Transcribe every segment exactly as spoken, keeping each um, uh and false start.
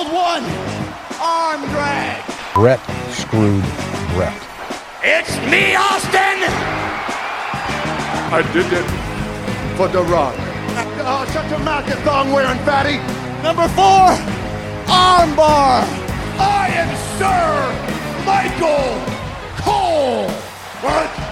Hold one. Arm drag. Brett screwed Brett. It's me, Austin. I did it for The Rock. Oh, shut your mouth, you thong wearing fatty. Number four, arm bar. I am Sir Michael Cole. What?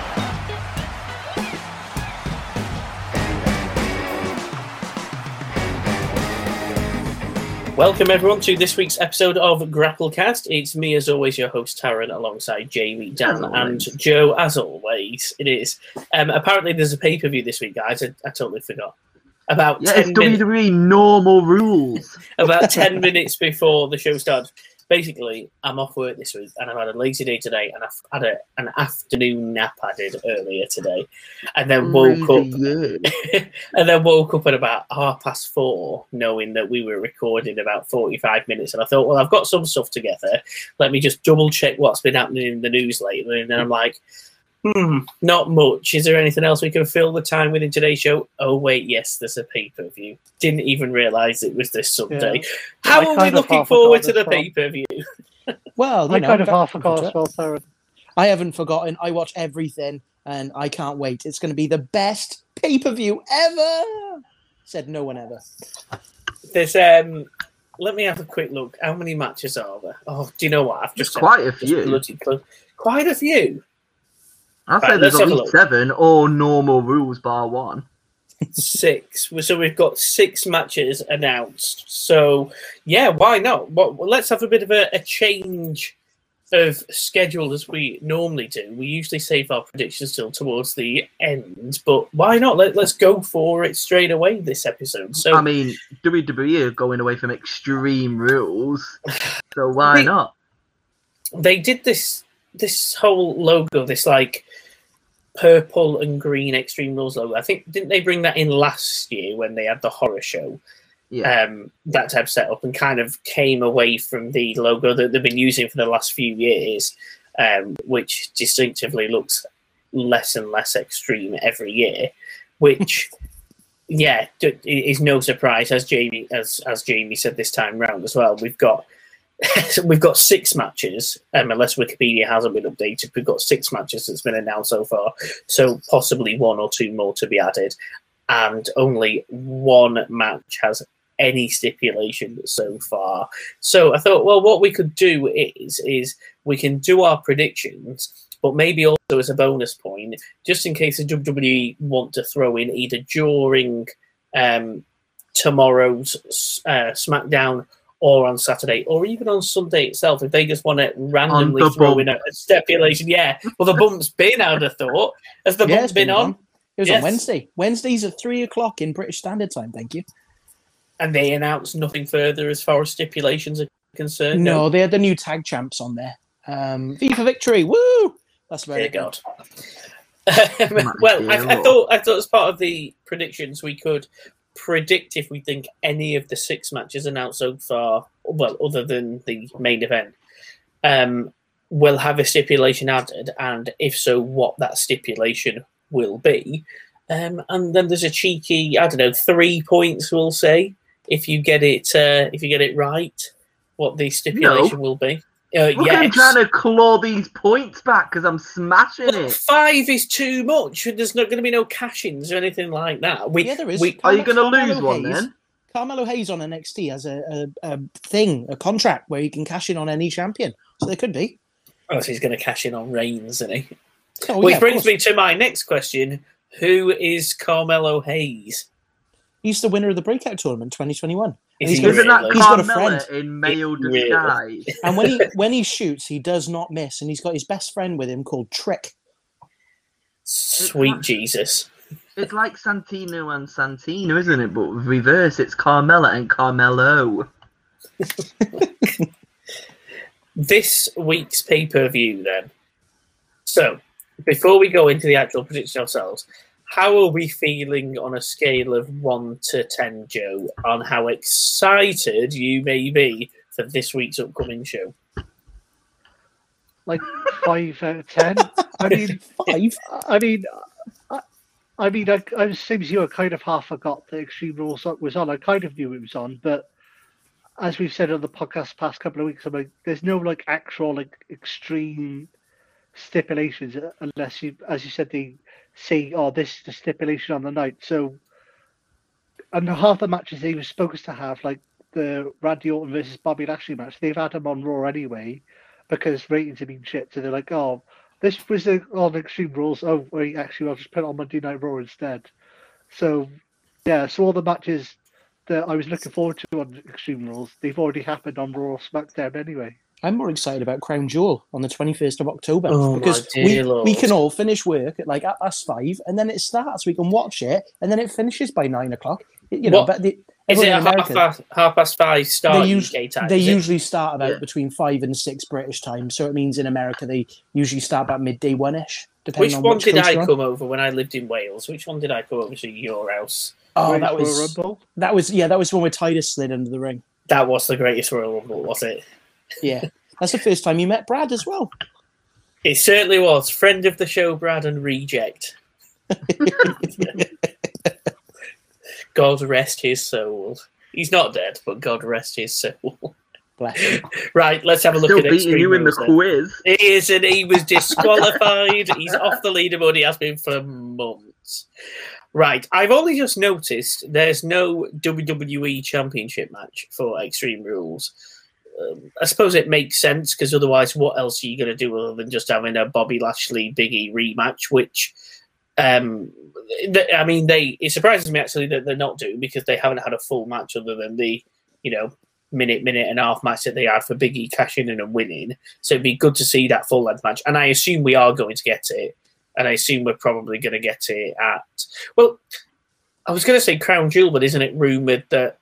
Welcome everyone to this week's episode of Grapplecast. It's me as always, your host Taryn, alongside Jamie, Dan and Joe as always. It is. Um, apparently there's a pay-per-view this week, guys. I, I totally forgot. About yeah, ten it's min- W W E normal rules. About ten minutes before the show starts. Basically, I'm off work this week and I've had a lazy day today and I've had a, an afternoon nap I did earlier today. And then woke really up and then woke up at about half past four, knowing that we were recording about forty-five minutes. And I thought, well, I've got some stuff together. Let me just double check what's been happening in the news lately. And then I'm like, hmm, not much. Is there anything else we can fill the time with in today's show? Oh, wait, yes, there's a pay-per-view. Didn't even realise it was this Sunday. Yeah. How I are we looking forward to the well. pay-per-view? Well, I know, kind of half forgot as well, Sarah. I haven't forgotten. I watch everything, and I can't wait. It's going to be the best pay-per-view ever, said no one ever. There's, um... Let me have a quick look. How many matches are there? Oh, do you know what? I've just... There's quite a few. Quite a few. I'd right, say there's at least seven, all normal rules bar one. Six. So we've got six matches announced. So, yeah, why not? Well, let's have a bit of a, a change of schedule as we normally do. We usually save our predictions till towards the end, but why not? Let, let's go for it straight away this episode. So I mean, W W E are going away from Extreme Rules, so why they, not? They did this... This whole logo, this like purple and green Extreme Rules logo, I think, didn't they bring that in last year when they had the horror show? Yeah. Um, that type of setup, and kind of came away from the logo that they've been using for the last few years, um, which distinctively looks less and less extreme every year, which... yeah, d- is no surprise, as Jamie as as Jamie said this time round as well. We've got So we've got six matches, um, unless Wikipedia hasn't been updated. We've got six matches that's been announced so far, so possibly one or two more to be added. And only one match has any stipulation so far. So I thought, well, what we could do is, is we can do our predictions, but maybe also as a bonus point, just in case the W W E want to throw in either during um, tomorrow's uh, SmackDown or on Saturday, or even on Sunday itself, if they just want to randomly throw bump. in a, a stipulation. Yeah, well, the bump's been, I would have thought. Has the yeah, bump's been, been on? on? It was yes. on Wednesday. Wednesdays at three o'clock in British Standard Time, thank you. And they announced nothing further as far as stipulations are concerned? No, no. They had the new tag champs on there. Um, Viva Victory, woo! That's very Dear good. God. um, well, I, I thought I thought as part of the predictions we could... predict if we think any of the six matches announced so far, well, other than the main event, um, will have a stipulation added, and if so, what that stipulation will be. Um, and then there's a cheeky, I don't know, three points, we'll say, if you get it, uh, if you get it right, what the stipulation no. will be. Uh, Look, yes. I'm trying to claw these points back because I'm smashing well, it. Five is too much. There's not going to be no cash-ins or anything like that. We, yeah, there is. We, are you going to lose one Hayes, then? Carmelo Hayes on N X T has a, a, a thing, a contract where you can cash in on any champion. So there could be. Oh, so he's going to cash in on Reigns, isn't he? Oh, Which yeah, brings me to my next question. Who is Carmelo Hayes? He's the winner of the Breakout Tournament twenty twenty-one. Is he's he really? That he's got a friend in male disguise. And when he when he shoots, he does not miss, and he's got his best friend with him called Trick. Sweet it's like, Jesus. It's like Santino and Santino, isn't it? But reverse, it's Carmella and Carmelo. This week's pay-per-view, then. So, before we go into the actual prediction ourselves, how are we feeling on a scale of one to ten, Joe, on how excited you may be for this week's upcoming show? Like five out of ten. I mean, five. I mean, I, I mean, I, I, as soon as you were kind of half forgot that Extreme Rules was on, I kind of knew it was on, but as we've said on the podcast the past couple of weeks, I'm like, there's no like actual like extreme stipulations unless you, as you said, they say, "Oh, this is the stipulation on the night." So, and half the matches they were supposed to have, like the Randy Orton versus Bobby Lashley match, they've had them on Raw anyway because ratings have been shit. So they're like, "Oh, this was on oh, Extreme Rules. Oh, wait, actually, I'll just put it on Monday Night Raw instead." So, yeah, so all the matches that I was looking forward to on Extreme Rules, they've already happened on Raw or SmackDown anyway. I'm more excited about Crown Jewel on the twenty-first of October oh because we, we can all finish work at like at past five, and then it starts. We can watch it, and then it finishes by nine o'clock. You know, what? but the, is it half past, half past five start they us- U K time? They usually it? start about yeah. between five and six British time, so it means in America they usually start about midday one ish. Which on one which did I come on. over when I lived in Wales? Which one did I come over to your house? Oh, Royal that was Rumble? that was yeah, that was when Titus slid under the ring. That was the greatest Royal Rumble, was it? Yeah, that's the first time you met Brad as well. It certainly was. Friend of the show, Brad, and reject. God rest his soul. He's not dead, but God rest his soul. Bless him. Right, let's have a look Still at Extreme you in the then. quiz. It is, and he was disqualified. He's off the leaderboard. He has been for months. Right, I've only just noticed there's no W W E Championship match for Extreme Rules. Um, I suppose it makes sense because otherwise, what else are you going to do other than just having a Bobby Lashley Big E rematch? Which, um, th- I mean, they it surprises me actually that they're not doing because they haven't had a full match other than the, you know, minute, minute and a half match that they had for Big E cashing in and winning. So it'd be good to see that full length match, and I assume we are going to get it, and I assume we're probably going to get it at. Well, I was going to say Crown Jewel, but isn't it rumored that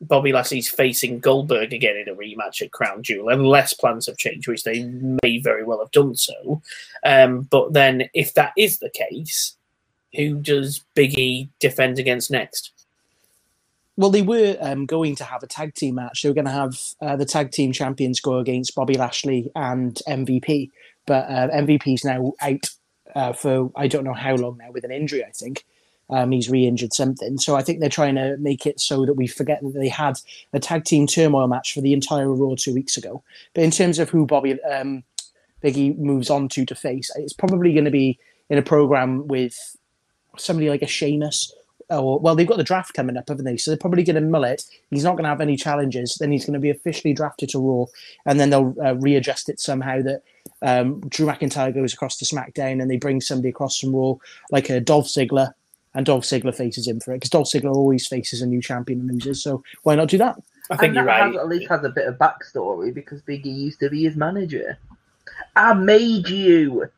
Bobby Lashley's facing Goldberg again in a rematch at Crown Jewel, unless plans have changed, which they may very well have done so. Um, but then, if that is the case, who does Big E defend against next? Well, they were um, going to have a tag team match. They were going to have uh, the tag team champions go against Bobby Lashley and M V P. But uh, M V P's now out uh, for I don't know how long now with an injury, I think. Um, he's re-injured something. So I think they're trying to make it so that we forget that they had a tag team turmoil match for the entire Raw two weeks ago. But in terms of who Bobby um, Big E moves on to to face, it's probably going to be in a program with somebody like a Sheamus. Or, well, they've got the draft coming up, haven't they? So they're probably going to mull it. He's not going to have any challenges. Then he's going to be officially drafted to Raw. And then they'll uh, readjust it somehow that um, Drew McIntyre goes across to SmackDown and they bring somebody across from Raw, like a Dolph Ziggler. And Dolph Ziggler faces him for it because Dolph Ziggler always faces a new champion and loses. So why not do that? I think and you're right. Has, at least has a bit of backstory because Big E used to be his manager. I made you.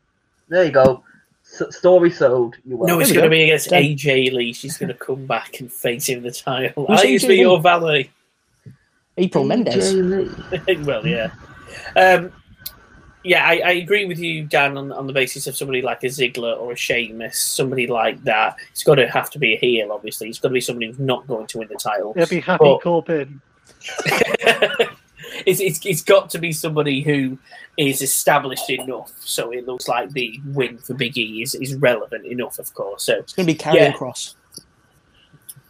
There you go. So, story sold. You were. No, it's going to be against Done. A J Lee. She's going to come back and face him the title. I used to be your valet. April Mendez. Well, yeah. Um, yeah, I, I agree with you, Dan, on, on the basis of somebody like a Ziggler or a Sheamus, somebody like that. It's got to have to be a heel, obviously. It's got to be somebody who's not going to win the title. It'll be happy but... Corbin. it's, it's It's got to be somebody who is established enough, so it looks like the win for Big E is, is relevant enough, of course. So it's going to be Karrion yeah. Kross.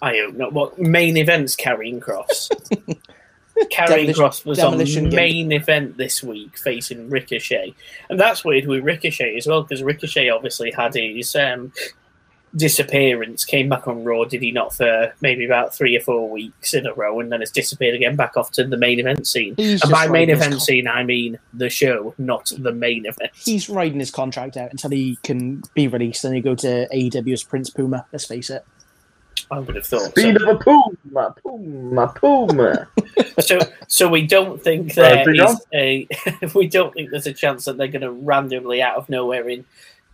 I don't know. What main event's Karrion Kross? Karrion Kross was on main game. event this week facing Ricochet, and that's weird with Ricochet as well because Ricochet obviously had his um, disappearance, came back on Raw, did he not, for maybe about three or four weeks in a row, and then has disappeared again back off to the main event scene. He's and by main event con- scene I mean the show, not the main event. He's riding his contract out until he can be released and he go to A E W as Prince Puma, let's face it. I would have thought Speed so. of a Puma, Puma, Puma. so, so we don't think there uh, is a. We don't think there's a chance that they're going to randomly, out of nowhere, in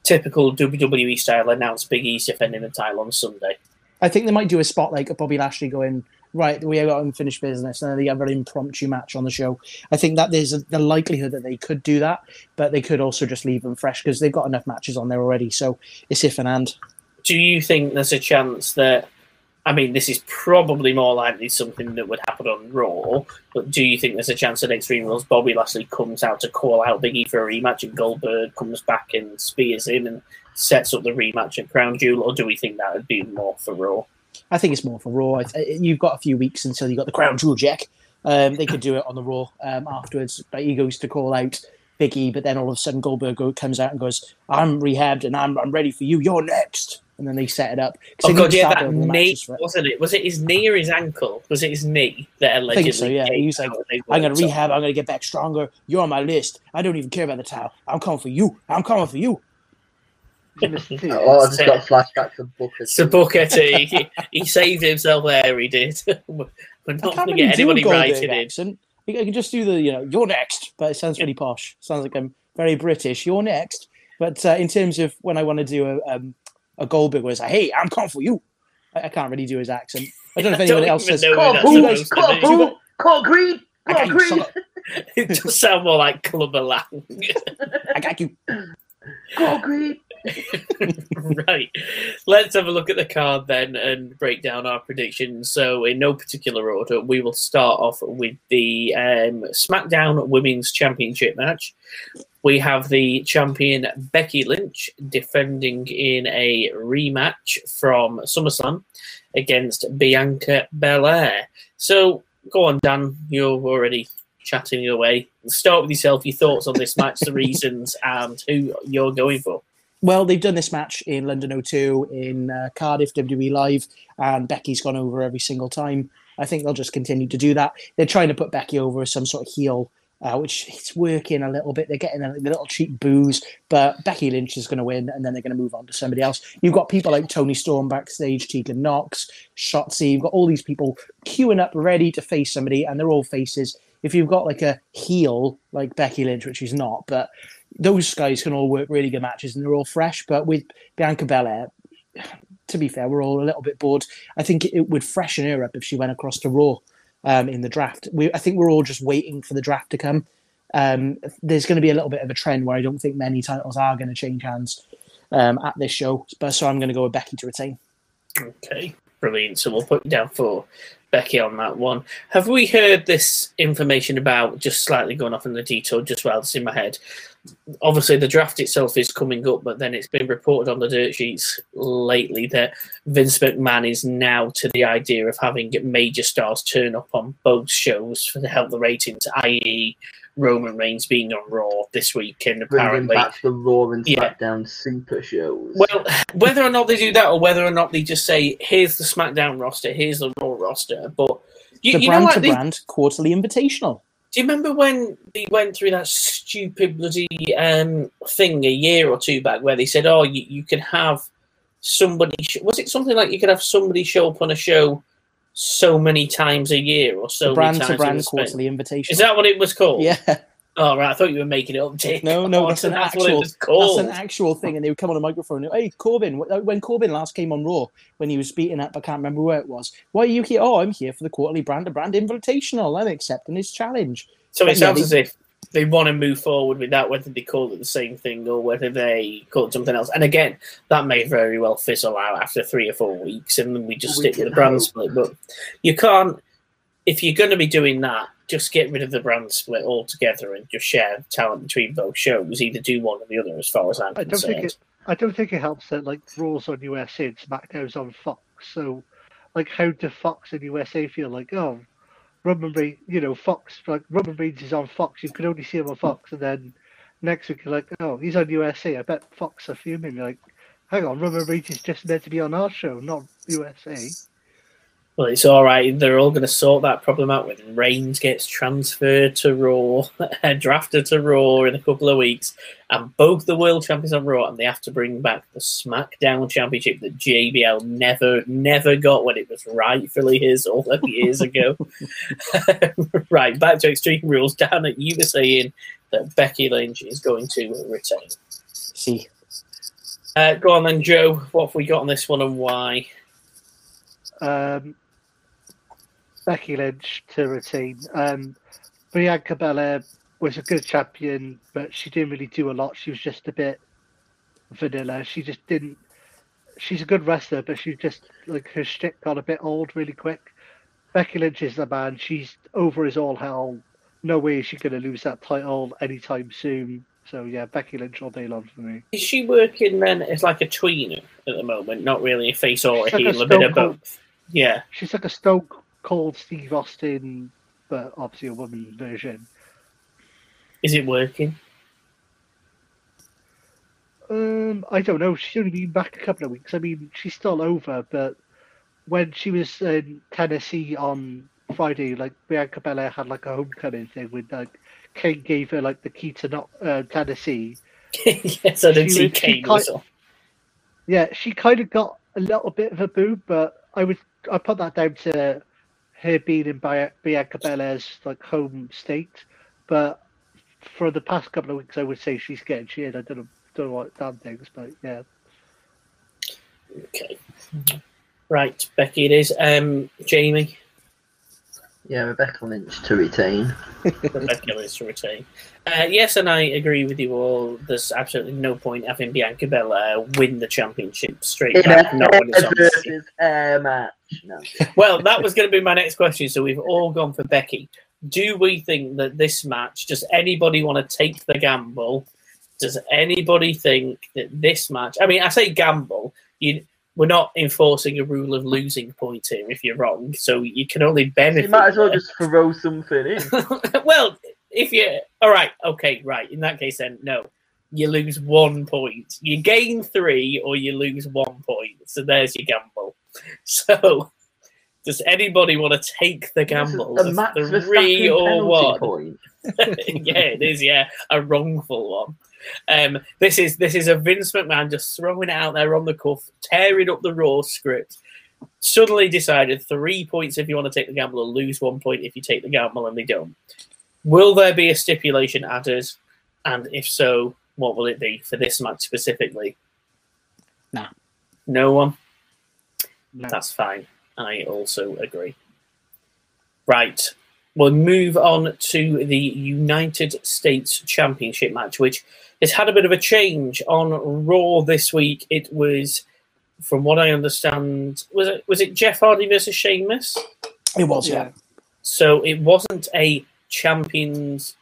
typical W W E style, announce Big E defending the title on Sunday. I think they might do a spot like Bobby Lashley going, right, we have got unfinished business, and then they have an impromptu match on the show. I think that there's a, the likelihood that they could do that, but they could also just leave them fresh because they've got enough matches on there already. So it's if and and. Do you think there's a chance that? I mean, this is probably more likely something that would happen on Raw, but do you think there's a chance that Extreme Rules Bobby Lashley comes out to call out Big E for a rematch and Goldberg comes back and spears him and sets up the rematch at Crown Jewel, or do we think that would be more for Raw? I think it's more for Raw. You've got a few weeks until you've got the Crown Jewel, Jack. Um, they could do it on the Raw um, afterwards. But he goes to call out Big E, but then all of a sudden Goldberg comes out and goes, "I'm rehabbed and I'm I'm ready for you. You're next." And then they set it up. Oh god, yeah, that knee, wasn't it? Was it his knee or his ankle? Was it his knee that allegedly? I think so, yeah. He was like, "I'm going to rehab. I'm going to get back stronger. You're on my list. I don't even care about the title. I'm coming for you. I'm coming for you." Oh, I just got flashbacks of Booker T. So Booker T, he, he saved himself there. He did. We're not going to get anybody right in it. I can just do the, you know, "You're next," but it sounds really posh. Sounds like I'm very British. "You're next," but uh, in terms of when I want to do a. Um, A Goldberg was like, "Hey, I'm coming for you." I, I can't really do his accent. I don't know if anyone else says, "Call boo, call boo, call green, call green." It just sounds more like Clubber Lang. I got you. Call green. Right. Let's have a look at the card then and break down our predictions. So, in no particular order, we will start off with the um, SmackDown Women's Championship match. We have the champion Becky Lynch defending in a rematch from SummerSlam against Bianca Belair. So, go on, Dan. You're already chatting away. Start with yourself, your thoughts on this match, the reasons, and who you're going for. Well, they've done this match in London oh two, in uh, Cardiff, W W E Live, and Becky's gone over every single time. I think they'll just continue to do that. They're trying to put Becky over as some sort of heel, uh, which it's working a little bit. They're getting a little cheap boos, but Becky Lynch is going to win, and then they're going to move on to somebody else. You've got people like Tony Storm backstage, Tegan Knox, Shotzi. You've got all these people queuing up ready to face somebody, and they're all faces. If you've got like a heel like Becky Lynch, which she's not, but those guys can all work really good matches and they're all fresh. But with Bianca Belair, to be fair, we're all a little bit bored. I think it would freshen her up if she went across to Raw um, in the draft. We, I think we're all just waiting for the draft to come. Um, there's going to be a little bit of a trend where I don't think many titles are going to change hands um, at this show. But so I'm going to go with Becky to retain. Okay, brilliant. So we'll put you down for Becky on that one. Have we heard this information about, just slightly going off in the detour, just while it's in my head, obviously the draft itself is coming up, but then it's been reported on the dirt sheets lately that Vince McMahon is now to the idea of having major stars turn up on both shows for the help the ratings, that is. Roman Reigns being on Raw this weekend, apparently. Bringing back the Raw and SmackDown yeah. super shows. Well, whether or not they do that or whether or not they just say, here's the SmackDown roster, here's the Raw roster. But you, the you brand know, like to they, brand quarterly invitational. Do you remember when they went through that stupid bloody um, thing a year or two back where they said, oh, you, you can have somebody... Sh- was it something like you could have somebody show up on a show so many times a year or so brand many times to brand quarterly invitation. Is that what it was called? Yeah. Oh, right. I thought you were making it up, Dick. No, no, oh, that's, so an that's, actual, what it was called. That's an actual thing. And they would come on a microphone and, hey, Corbin, when Corbin last came on Raw, when he was beating up, I can't remember where it was. Why are you here? Oh, I'm here for the quarterly brand to brand invitational. I'm accepting his challenge. So but it sounds yeah, as if they want to move forward with that, whether they call it the same thing or whether they call it something else. And again, that may very well fizzle out after three or four weeks and then we just we stick with the brand hope. split. But you can't, if you're going to be doing that, just get rid of the brand split altogether and just share talent between both shows. Either do one or the other, as far as I'm I don't concerned. Think it, I don't think it helps that, like, Raw's on U S A and SmackDown's on Fox. So, like, how do Fox and U S A feel like, oh, Roman Reigns, you know, Fox, like Roman Reigns is on Fox, you could only see him on Fox, and then next week you're like, oh, he's on U S A, I bet Fox are fuming. You're like, hang on, Roman Reigns is just meant to be on our show, not U S A. Well, it's all right, they're all going to sort that problem out when Reigns gets transferred to Raw, drafted to Raw in a couple of weeks, and both the world champions on Raw, and they have to bring back the SmackDown Championship that J B L never, never got when it was rightfully his all those years ago. Right, back to Extreme Rules. Dan, you were saying that Becky Lynch is going to retain. See. Uh, go on then, Joe. What have we got on this one and why? Um, Becky Lynch to retain. Um, Bianca Belair was a good champion, but she didn't really do a lot. She was just a bit vanilla. She just didn't. She's a good wrestler, but she just, like, her shtick got a bit old really quick. Becky Lynch is the man. She's over as all hell. No way is she going to lose that title anytime soon. So yeah, Becky Lynch all day long for me. Is she working then as like a tweener at the moment? Not really a face or she's a heel, like a, a bit of both. Yeah, she's like a Stone Cold Steve Austin but obviously a woman version. Is it working? Um, I don't know. She's only been back a couple of weeks. I mean, she's still over, but when she was in Tennessee on Friday, like Bianca Belair had like a homecoming thing with like Kane gave her like the key to not uh, Tennessee. Yes, I didn't she, see Kane. Kind, yeah, she kind of got a little bit of a boo, but I would I put that down to her being in Bianca Belair's like home state. But for the past couple of weeks, I would say she's getting cheered. I don't know. Don't like damn things, but yeah. Okay, right, Becky it is. Um, Jamie. Yeah, Rebecca Lynch to retain. Rebecca Lynch to retain. Uh, yes, and I agree with you all. There's absolutely no point having Bianca Belair win the championship straight in back. A no one is versus air match. No. Well, that was going to be my next question. So we've all gone for Becky. Do we think that this match? Does anybody want to take the gamble? Does anybody think that this match... I mean, I say gamble. You, we're not enforcing a rule of losing points here if you're wrong, so you can only benefit... You might as well there. Just throw something in. Well, if you... All right, okay, right. In that case, then, no. You lose one point. You gain three, or you lose one point. So there's your gamble. So, does anybody want to take the gamble? The three or one? Point. Yeah, it is, yeah. A wrongful one. Um, this is this is a Vince McMahon just throwing it out there on the cuff, tearing up the Raw script. Suddenly decided three points if you want to take the gamble, or lose one point if you take the gamble, and they don't. Will there be a stipulation added? And if so, what will it be for this match specifically? Nah. No one? No. That's fine. I also agree. Right. We'll move on to the United States Championship match, which has had a bit of a change on Raw this week. It was, from what I understand, was it was it Jeff Hardy versus Sheamus? It was, yeah. yeah. So it wasn't a champions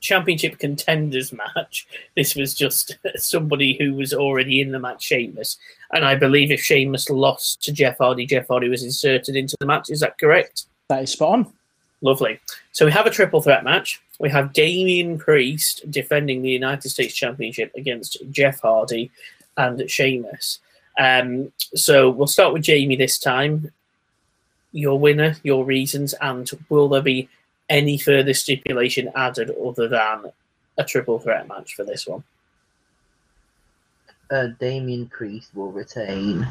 championship contenders match. This was just somebody who was already in the match, Sheamus. And I believe if Sheamus lost to Jeff Hardy, Jeff Hardy was inserted into the match. Is that correct? That is spot on. Lovely. So we have a triple threat match. We have Damian Priest defending the United States Championship against Jeff Hardy and Sheamus. Um, so we'll start with Jamie this time. Your winner, your reasons, and will there be any further stipulation added other than a triple threat match for this one? Uh, Damian Priest will retain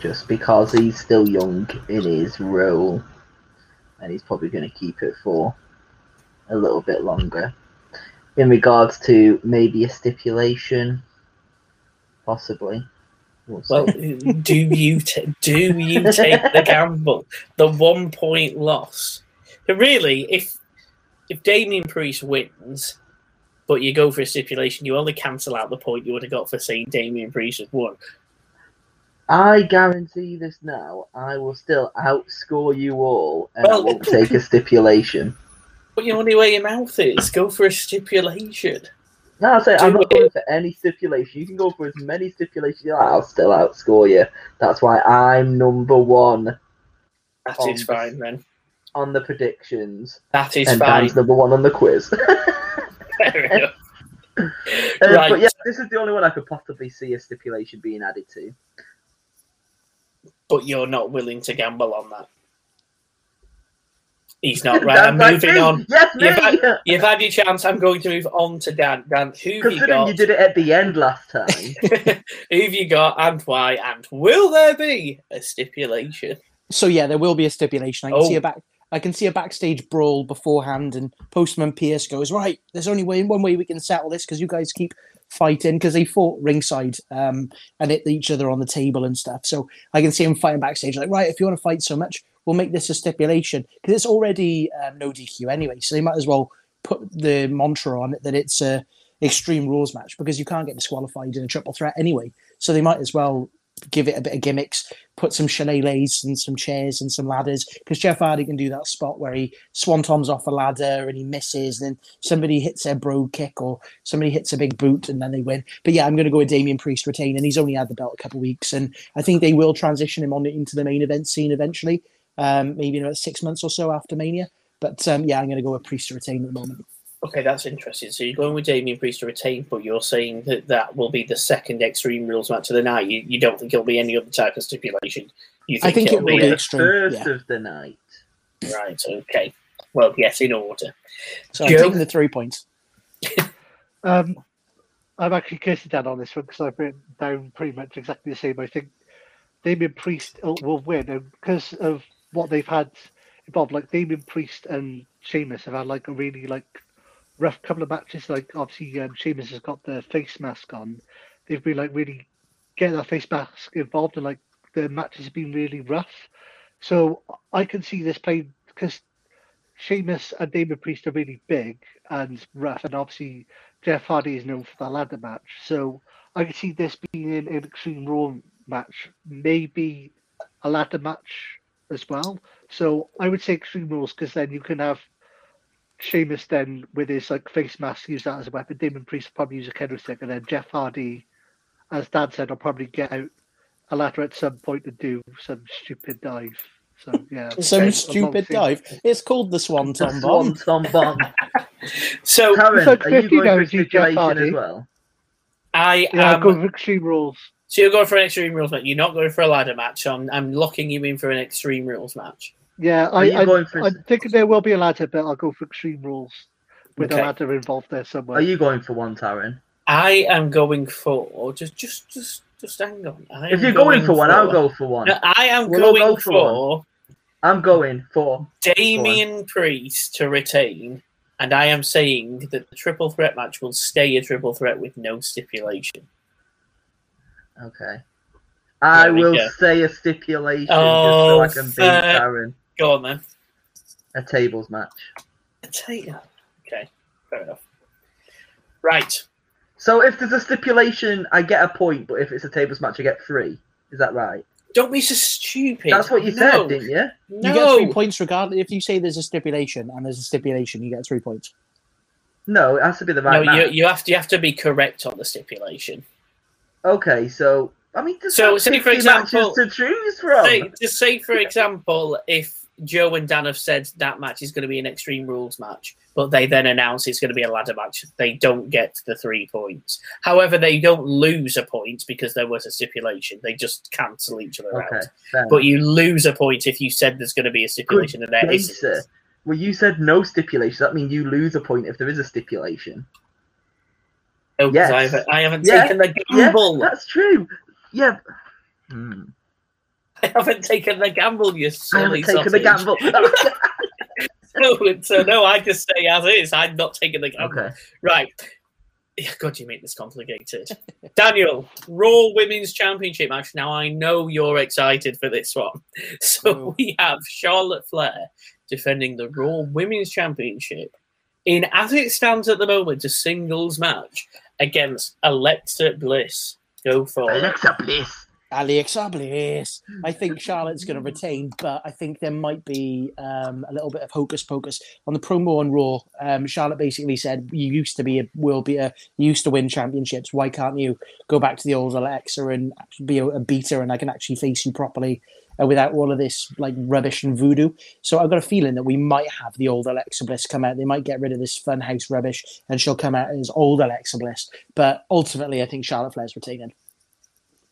just because he's still young in his role. And he's probably going to keep it for a little bit longer. In regards to maybe a stipulation, possibly. We'll, well do you t- do you take the gamble? The one point loss. But really, if if Damian Priest wins, but you go for a stipulation, you only cancel out the point you would have got for saying Damian Priest has won. I guarantee this now, I will still outscore you all and well, I won't take a stipulation. But the only way your mouth is, go for a stipulation. No, I say, I'm not going for any stipulation. You can go for as many stipulations you like, I'll still outscore you. That's why I'm number one. That on is fine, the, then. On the predictions. That is and fine. And Dan's number one on the quiz. Fair enough. um, right. But yeah, this is the only one I could possibly see a stipulation being added to. But you're not willing to gamble on that. He's not right. I'm like moving me. on. Yes, you've, me. Had, you've had your chance. I'm going to move on to Dan. Dan, who have you got? You did it at the end last time. Who have you got and why? And will there be a stipulation? So, yeah, there will be a stipulation. I can, oh. see, a back, I can see a backstage brawl beforehand, and Postman Pierce goes, right, there's only way, one way we can settle this because you guys keep... fighting because they fought ringside um, and hit each other on the table and stuff. So I can see them fighting backstage. Like, right, if you want to fight so much, we'll make this a stipulation because it's already uh, no D Q anyway. So they might as well put the mantra on it that it's a Extreme Rules match because you can't get disqualified in a triple threat anyway. So they might as well give it a bit of gimmicks, put some shillelaghs and some chairs and some ladders because Jeff Hardy can do that spot where he swantoms off a ladder and he misses and then somebody hits their broad kick or somebody hits a big boot and then they win. But yeah, I'm going to go with Damian Priest retain, and he's only had the belt a couple of weeks, and I think they will transition him on into the main event scene eventually. um, maybe, you know, six months or so after Mania. But um, yeah, I'm going to go with Priest to retain at the moment. Okay, that's interesting. So you're going with Damian Priest to retain, but you're saying that that will be the second Extreme Rules match of the night. You, you don't think it'll be any other type of stipulation? You think, I think it'll, it'll be, be the extreme, first yeah. of the night. Right, okay. Well, yes, in order. So Joe? I'm taking the three points. um, I'm actually cursing down on this one because I've written down pretty much exactly the same. I think Damian Priest will win, and because of what they've had involved, like Damian Priest and Sheamus have had like a really like rough couple of matches. Like obviously um, Sheamus has got the face mask on. They've been like really getting that face mask involved, and like the matches have been really rough. So I can see this playing, because Sheamus and Damian Priest are really big and rough, and obviously Jeff Hardy is known for the ladder match. So I can see this being an Extreme Rules match, maybe a ladder match as well. So I would say Extreme Rules, because then you can have Sheamus then with his like face mask use that as a weapon. Damian Priest will probably use a kendo stick, and then Jeff Hardy, as Dan said, will probably get out a ladder at some point to do some stupid dive. So yeah, some okay, stupid dive. It's called the Swan Tom Bomb. Swan Tom Bomb. So Karen, like are you going for Jeff Hardy as well? I yeah, am going for Extreme Rules. So you're going for an Extreme Rules match. You're not going for a ladder match. I'm, I'm locking you in for an Extreme Rules match. Yeah, I, I, for... I think there will be a ladder, but I'll go for Extreme Rules with okay. a ladder involved there somewhere. Are you going for one, Taryn? I am going for just, just, just, just hang on. I if you're going, going for one, for... I'll go for one. No, I am we'll going go for. for I'm going for Damian Priest to retain, and I am saying that the triple threat match will stay a triple threat with no stipulation. Okay, I will go. say a stipulation oh, just so I can beat uh... Taryn. Go on, then. A tables match. A table. Okay, fair enough. Right. So if there's a stipulation, I get a point, but if it's a tables match, I get three. Is that right? Don't be so stupid. That's what you no. said, didn't you? No. You get three points regardless. If you say there's a stipulation and there's a stipulation, you get three points. No, it has to be the right no, match. No, you, you have to you have to be correct on the stipulation. Okay, so I mean, there's so say for example to choose from. Say, just say for example, if Joe and Dan have said that match is going to be an Extreme Rules match, but they then announce it's going to be a ladder match, they don't get the three points. However, they don't lose a point because there was a stipulation. They just cancel each other okay, out. Fair. But you lose a point if you said there's going to be a stipulation Good and there isn't. Sir. Well, you said no stipulation. That means you lose a point if there is a stipulation. No, yes. I haven't, I haven't yes. taken the gamble. Yes, that's true. Yeah. Hmm. I haven't taken the gamble, you silly sausage. I haven't taken the gamble. no, so, no, I just say as is. I'm not taking the gamble. Okay. Right. God, you make this complicated. Daniel, Raw Women's Championship match. Now, I know you're excited for this one. So oh. we have Charlotte Flair defending the Raw Women's Championship in, as it stands at the moment, a singles match against Alexa Bliss. Go for Alexa Bliss. Alexa Bliss. I think Charlotte's going to retain, but I think there might be um, a little bit of hocus pocus on the promo on Raw. Um, Charlotte basically said, "You used to be a world beater, you used to win championships. Why can't you go back to the old Alexa and be a, a beater, and I can actually face you properly uh, without all of this like rubbish and voodoo?" So I've got a feeling that we might have the old Alexa Bliss come out. They might get rid of this funhouse rubbish, and she'll come out as old Alexa Bliss. But ultimately, I think Charlotte Flair's retaining.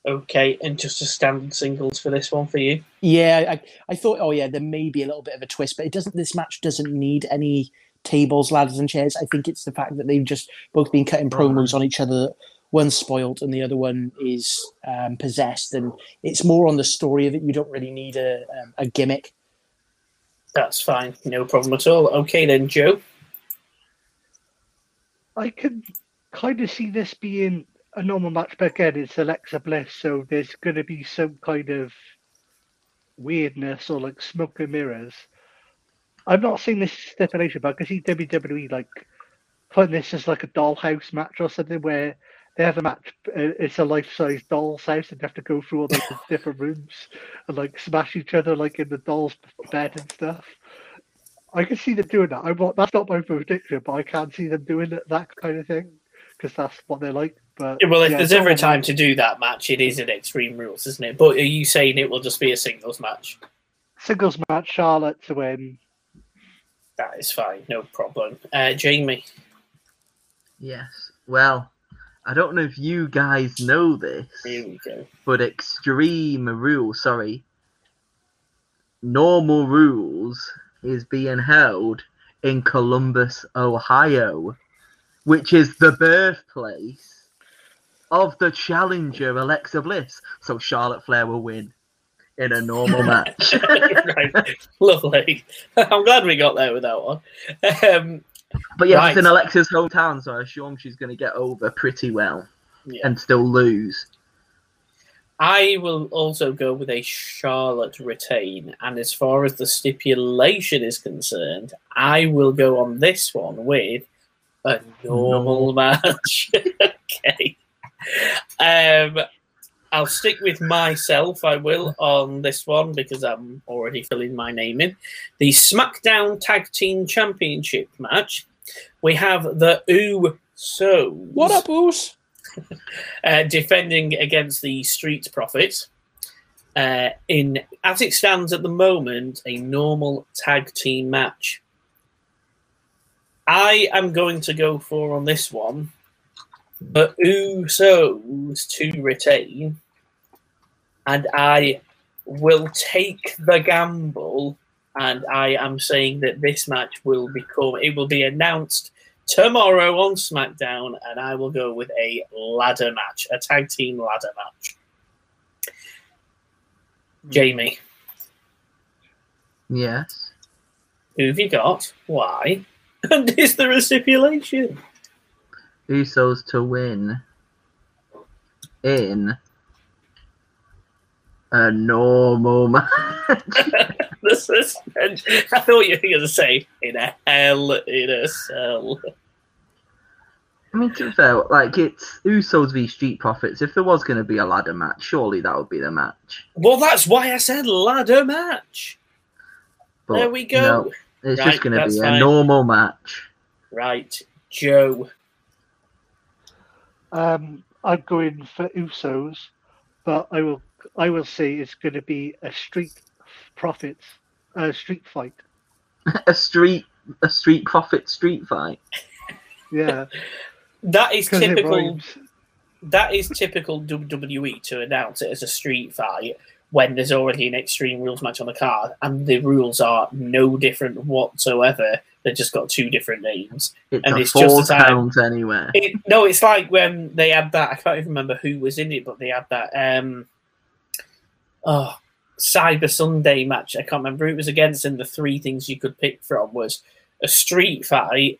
Okay, and just a standard singles for this one for you? Yeah, I, I thought, oh yeah, there may be a little bit of a twist, but it doesn't. This match doesn't need any tables, ladders, and chairs. I think it's the fact that they've just both been cutting promos on each other. One's spoiled and the other one is um, possessed, and it's more on the story of it. You don't really need a, um, a gimmick. That's fine, no problem at all. Okay then, Joe? I can kind of see this being a normal match, but again, it's Alexa Bliss, so there's going to be some kind of weirdness or like smoke and mirrors. I'm not seeing this stipulation, but I can see W W E like putting this as like a dollhouse match or something, where they have a match, it's a life-size doll's house, and they have to go through all the different rooms and like smash each other like in the doll's bed and stuff. I can see them doing that. I'm not, that's not my prediction, but I can see them doing that kind of thing, because that's what they're like. But, well, if yeah, there's ever a time to do that match, it is an Extreme Rules, isn't it? But are you saying it will just be a singles match? Singles match, Charlotte to win. That is fine, no problem. Uh, Jamie? Yes, well, I don't know if you guys know this. Here we go. But Extreme Rules, sorry, Normal Rules is being held in Columbus, Ohio, which is the birthplace of the challenger, Alexa Bliss. So Charlotte Flair will win in a normal match. Right. Lovely. I'm glad we got there with that one. Um, but yeah, right. It's in Alexa's hometown, so I assume she's going to get over pretty well yeah. and still lose. I will also go with a Charlotte retain. And as far as the stipulation is concerned, I will go on this one with a normal match. Okay. Um, I'll stick with myself, I will, on this one, because I'm already filling my name in. The SmackDown Tag Team Championship match. We have the Usos. What up, Usos? Uh, defending against the Street Profits uh, in, as it stands at the moment, a normal tag team match. I am going to go for on this one, but Usos to retain, and I will take the gamble, and I am saying that this match will become, it will be announced tomorrow on SmackDown, and I will go with a ladder match, a tag team ladder match. Jamie. Yes. Who have you got? Why? And is there a stipulation? Usos to win in a normal match. This is, I thought you were going to say in a hell in a cell. I mean, to be fair, like, it's Usos v Street Profits. If there was going to be a ladder match, surely that would be the match. Well, that's why I said ladder match. But there we go. No, it's right, just going to be a fine. normal match. Right, Joe. Um, I'm going for Usos, but I will. I will say it's going to be a Street Profits, a street fight. a street, a street profit street fight. Yeah, that is typical. That is typical W W E to announce it as a street fight when there's already an Extreme Rules match on the card, and the rules are no different whatsoever. They've just got two different names. It's and a it's four just towns anywhere. It, no, it's like when they had that. I can't even remember who was in it, but they had that. Um, Oh, Cyber Sunday match. I can't remember who it was against, and the three things you could pick from was a street fight,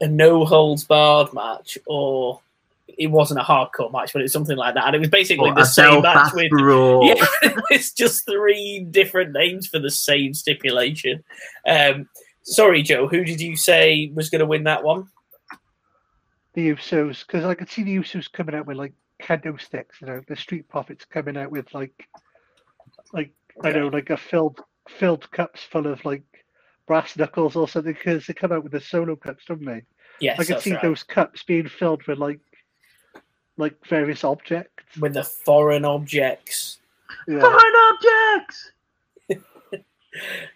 a no-holds-barred match, or it wasn't a hardcore match, but it was something like that. And it was basically or the same match with... Yeah, it's just three different names for the same stipulation. Um, sorry, Joe, who did you say was going to win that one? The Usos, because I could see the Usos coming out with, like, candlesticks, you know, the Street Profits coming out with, like... Like, I know, like a filled filled cups full of like brass knuckles or something, because they come out with the solo cups, don't they? Yes, I can see right. those cups being filled with like like various objects. With the foreign objects. Yeah. Foreign objects!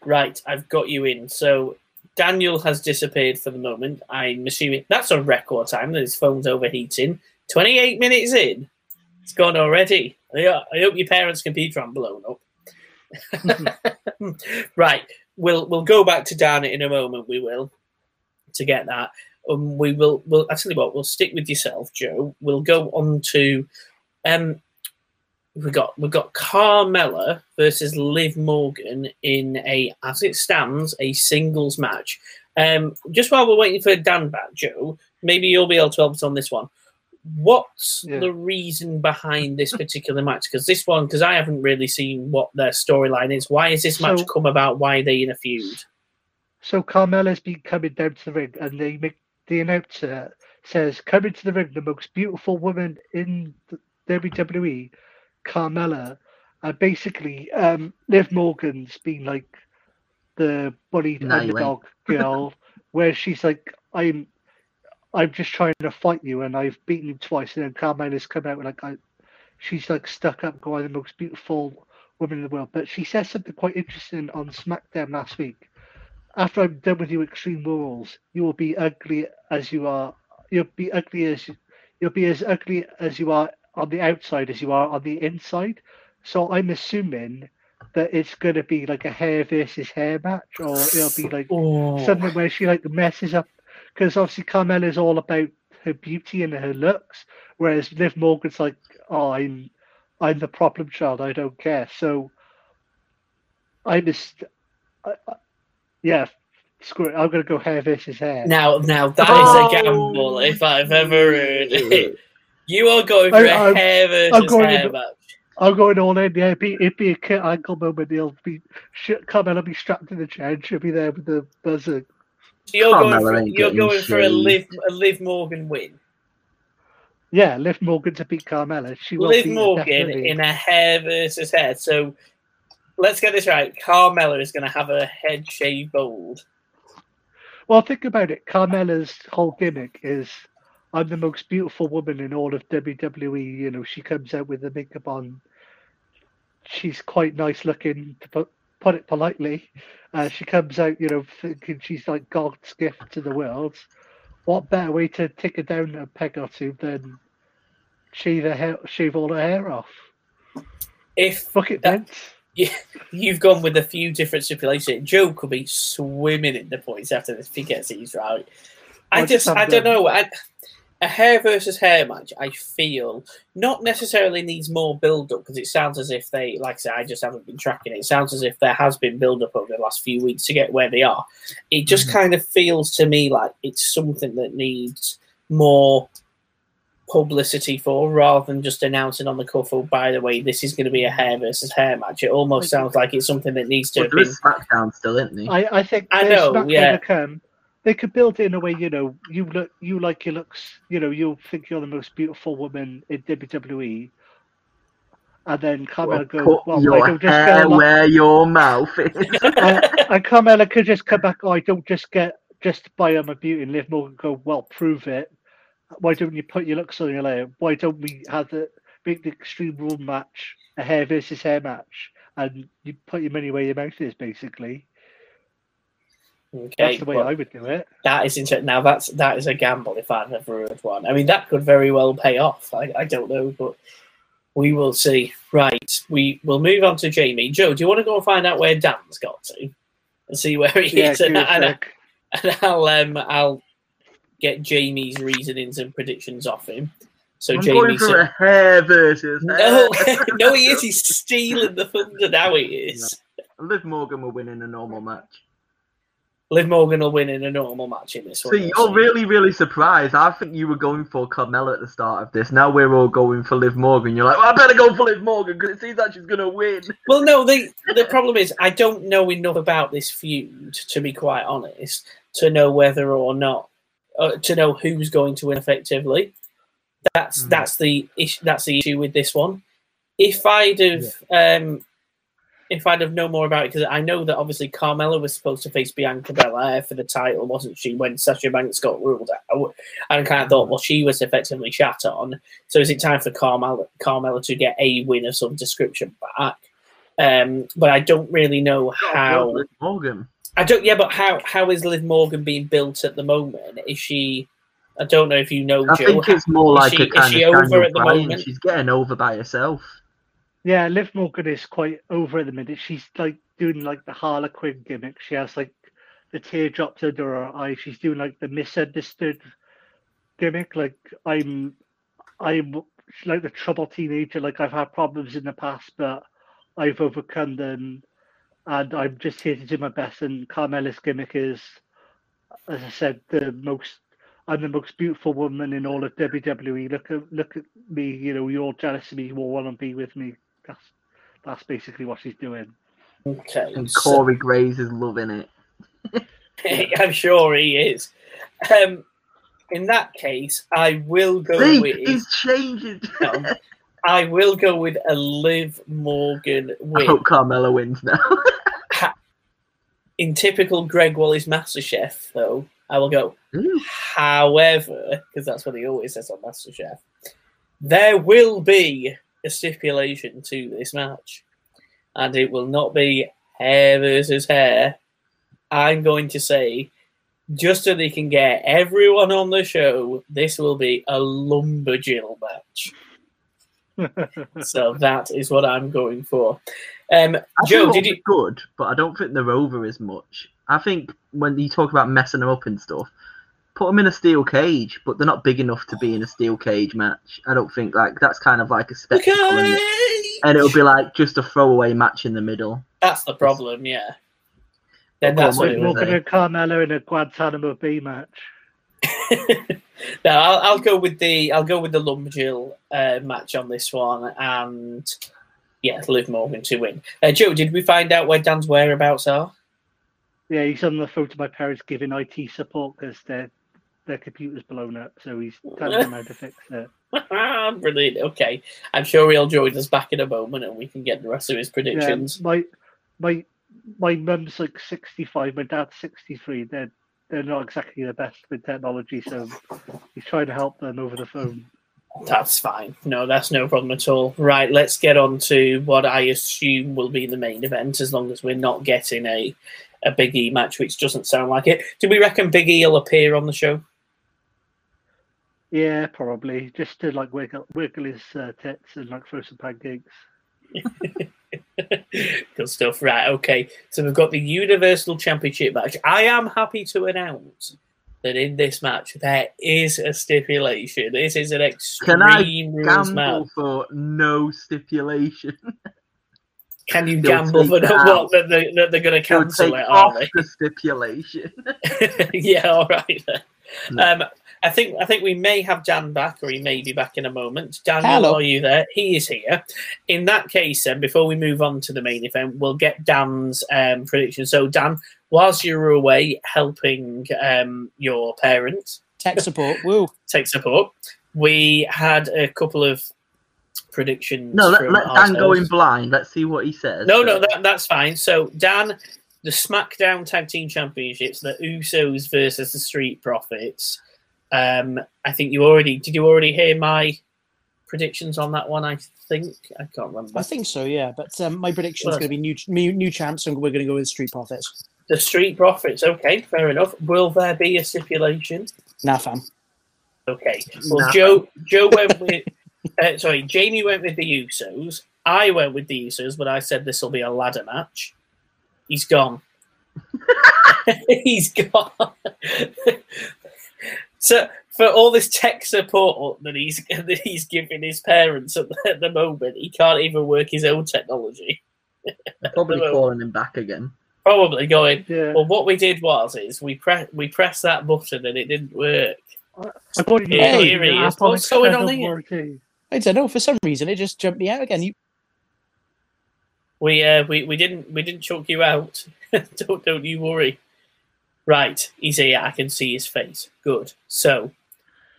Right, I've got you in. So Daniel has disappeared for the moment. I'm assuming that's on record time that his phone's overheating. twenty-eight minutes in. It's gone already. I hope your parents' computer aren't blown up. Right, we'll we'll go back to Dan in a moment. We will to get that. Um, we will. We'll I tell you what. We'll stick with yourself, Joe. We'll go on to. Um, we got we got Carmella versus Liv Morgan in a, as it stands, a singles match. Um, just while we're waiting for Dan back, Joe, maybe you'll be able to help us on this one. What's yeah. the reason behind this particular match? Because this one, because I haven't really seen what their storyline is. Why has this match so, come about? Why are they in a feud? So Carmella's been coming down to the ring, and they make the announcer says, "Come into the ring, the most beautiful woman in the W W E, Carmella." And basically, um, Liv Morgan's been like the bullied no, underdog girl, where she's like, "I'm." I'm just trying to fight you, and I've beaten him twice." And then Carmella's come out with like, I, she's like stuck up, going, "I'm the most beautiful women in the world. But she says something quite interesting on SmackDown last week. After I'm done with you Extreme Rules, you will be ugly as you are. You'll be ugly as you'll be as ugly as you are on the outside as you are on the inside. So I'm assuming that it's going to be like a hair versus hair match, or it'll be like oh. something where she like messes up, because obviously Carmella's all about her beauty and her looks, whereas Liv Morgan's like, oh, I'm I'm the problem child. I don't care. So I just, I, I, yeah, screw it. I'm gonna go hair versus hair. Now, now that oh. is a gamble if I've ever heard it. You are going for I, a I'm, hair versus I'm going hair in, match. I'm going all in. Yeah, it'd be, it'd be a Kurt Angle moment. He'll be Carmella be strapped to the chair. And she'll be there with the buzzer. So you're Carmella going for, you're going for a Liv a Liv Morgan win. Yeah, Liv Morgan to beat Carmella. She will Liv Morgan definitely in a hair versus hair. So let's get this right. Carmella is going to have her head shaved bald. Well, think about it. Carmella's whole gimmick is, I'm the most beautiful woman in all of W W E. You know, she comes out with the makeup on. She's quite nice looking, to put, put it politely. Uh, she comes out, you know, thinking she's like God's gift to the world. What better way to take her down a peg or two than shave her hair, shave all her hair off? If fuck it, Vince. Yeah, you've gone with a few different stipulations. Joe could be swimming in the points after this if he gets these right. I, I just, I don't know. I, a hair versus hair match, I feel, not necessarily needs more build up, because it sounds as if they, like I said, I just haven't been tracking it. It sounds as if there has been build up over the last few weeks to get where they are. It just mm-hmm. kind of feels to me like it's something that needs more publicity for, rather than just announcing on the cuff, oh, by the way, this is going to be a hair versus hair match. It almost like, sounds like it's something that needs to well, have been. SmackDown still, isn't it? I, I think I know, SmackDown yeah. Come. They could build it in a way, you know, you look, you like your looks, you know, you'll think you're the most beautiful woman in W W E, and then Carmella well, goes, well, your I don't just hair go like, where your mouth is. and, and Carmella could just come back, oh, I don't just get, just buy I'm a beauty, and Liv Morgan go, well, prove it. Why don't you put your looks on your layer? Why don't we have the, make the Extreme Rule match a hair versus hair match, and you put your money where your mouth is, basically. Okay, that's the way I would do it. That is interesting. Now that's that is a gamble if I've ever heard one. I mean, that could very well pay off. I, I don't know, but we will see. Right, we will move on to Jamie. Joe, do you want to go and find out where Dan's got to and see where he yeah, is? And, and, I, and I'll um, I'll get Jamie's reasonings and predictions off him. So I'm Jamie, going for so, a hair versus hair. No, no, he is. He's stealing the thunder. Now he is. No. Liv Morgan will win in a normal match. Liv Morgan will win in a normal match in this one. So you're really, really surprised. I think you were going for Carmella at the start of this. Now we're all going for Liv Morgan. You're like, well, I better go for Liv Morgan because it seems like she's going to win. Well, no, the the problem is I don't know enough about this feud, to be quite honest, to know whether or not, uh, to know who's going to win effectively. That's mm. that's the issue. That's the issue with this one. If I'd have. Yeah. Um, If I'd have known more about it, because I know that obviously Carmella was supposed to face Bianca Belair for the title, wasn't she, when Sasha Banks got ruled out? And I kind of thought, well, she was effectively shat on. So is it time for Carmella, Carmella to get a win of some description back? Um, but I don't really know how. Liv Morgan. I don't. Yeah, but how how is Liv Morgan being built at the moment? Is she? I don't know if you know. I Joe, think it's more like she, a kind is she of over Daniel at the Bryan. Moment. She's getting over by herself. Yeah, Liv Morgan is quite over at the minute. She's like doing like the Harlequin gimmick. She has like the teardrops under her eye. She's doing like the misunderstood gimmick. Like I'm, I'm like the troubled teenager. Like I've had problems in the past, but I've overcome them, and I'm just here to do my best. And Carmella's gimmick is, as I said, the most. I'm the most beautiful woman in all of W W E. Look at look at me. You know, you're jealous of me. You all want to be with me. That's that's basically what she's doing. Okay. And so, Corey Graves is loving it. I'm sure he is. Um, in that case, I will go See, with. He's changing. um, I will go with a Liv Morgan win. I hope Carmella wins now. In typical Greg Wallis MasterChef, though. I will go, Ooh. However, because that's what he always says on MasterChef, there will be a stipulation to this match. and it will not be hair versus hair. I'm going to say, just so they can get everyone on the show, this will be a Lumberjill match. So that is what I'm going for. Um, Joe, did you? Good, but I don't think they're over as much. I think when you talk about messing them up and stuff, put them in a steel cage, but they're not big enough to be in a steel cage match. I don't think like that's kind of like a spectacle, it? and it'll be like just a throwaway match in the middle. That's the problem, it's... yeah. Then that's what it will be. We're going to Carmella in a Guantanamo Bay match. No, I'll, I'll go with the I'll go with the Lumberjill uh, match on this one, and yeah, Liv Morgan to win. Uh, Joe, did we find out where Dan's whereabouts are? Yeah, he's on the phone to my parents giving I T support because their their computer's blown up, so he's telling them how to fix it. Brilliant. Okay, I'm sure he'll join us back in a moment, and we can get the rest of his predictions. Yeah, my my my mum's like sixty-five, my dad's sixty-three. They're They're not exactly the best with technology, so he's trying to help them over the phone. That's fine. No, that's no problem at all. Right, let's get on to what I assume will be the main event, as long as we're not getting a, a Big E match, which doesn't sound like it. Do we reckon Big E will appear on the show? Yeah, probably. Just to, like, wiggle, wiggle his uh, tits and, like, throw some pancakes. Good stuff. Right, okay. So we've got the Universal Championship match. I am happy to announce that in this match there is a stipulation. This is an extreme rules match. Can I gamble for no stipulation? Can you They'll gamble for no, what? That, they, that they're going to cancel it, are they? The stipulation. Yeah, all right then. No. Um, I think I think we may have Dan back, or he may be back in a moment. Daniel, hello. Are you there? He is here. In that case, then, before we move on to the main event, we'll get Dan's um, prediction. So, Dan, whilst you were away helping um, your parents... Tech support, woo. Tech support. We had a couple of predictions. No, let, let Dan go in blind. Let's see what he says. No, no, that, that's fine. So, Dan... The SmackDown Tag Team Championships, the Usos versus the Street Profits. Um, I think you already... Did you already hear my predictions on that one, I think? I can't remember. I think so, yeah. But um, my prediction is going to be new, new new champs, and we're going to go with Street Profits. The Street Profits. Okay, fair enough. Will there be a stipulation? Nah, fam. Okay. Well, nah. Joe Joe went with... uh, sorry, Jamie went with the Usos. I went with the Usos, but I said this will be a ladder match. He's gone. He's gone. So for all this tech support that he's that he's giving his parents at the, at the moment, he can't even work his own technology. Probably calling him back again. Probably going. Yeah. Well, what we did was is we press we pressed that button and it didn't work. I thought it yeah, here he is. What's going on here? I don't know. For some reason, it just jumped me out again. You. We uh we, we didn't we didn't choke you out. don't don't you worry. Right, he's here. I can see his face. Good. So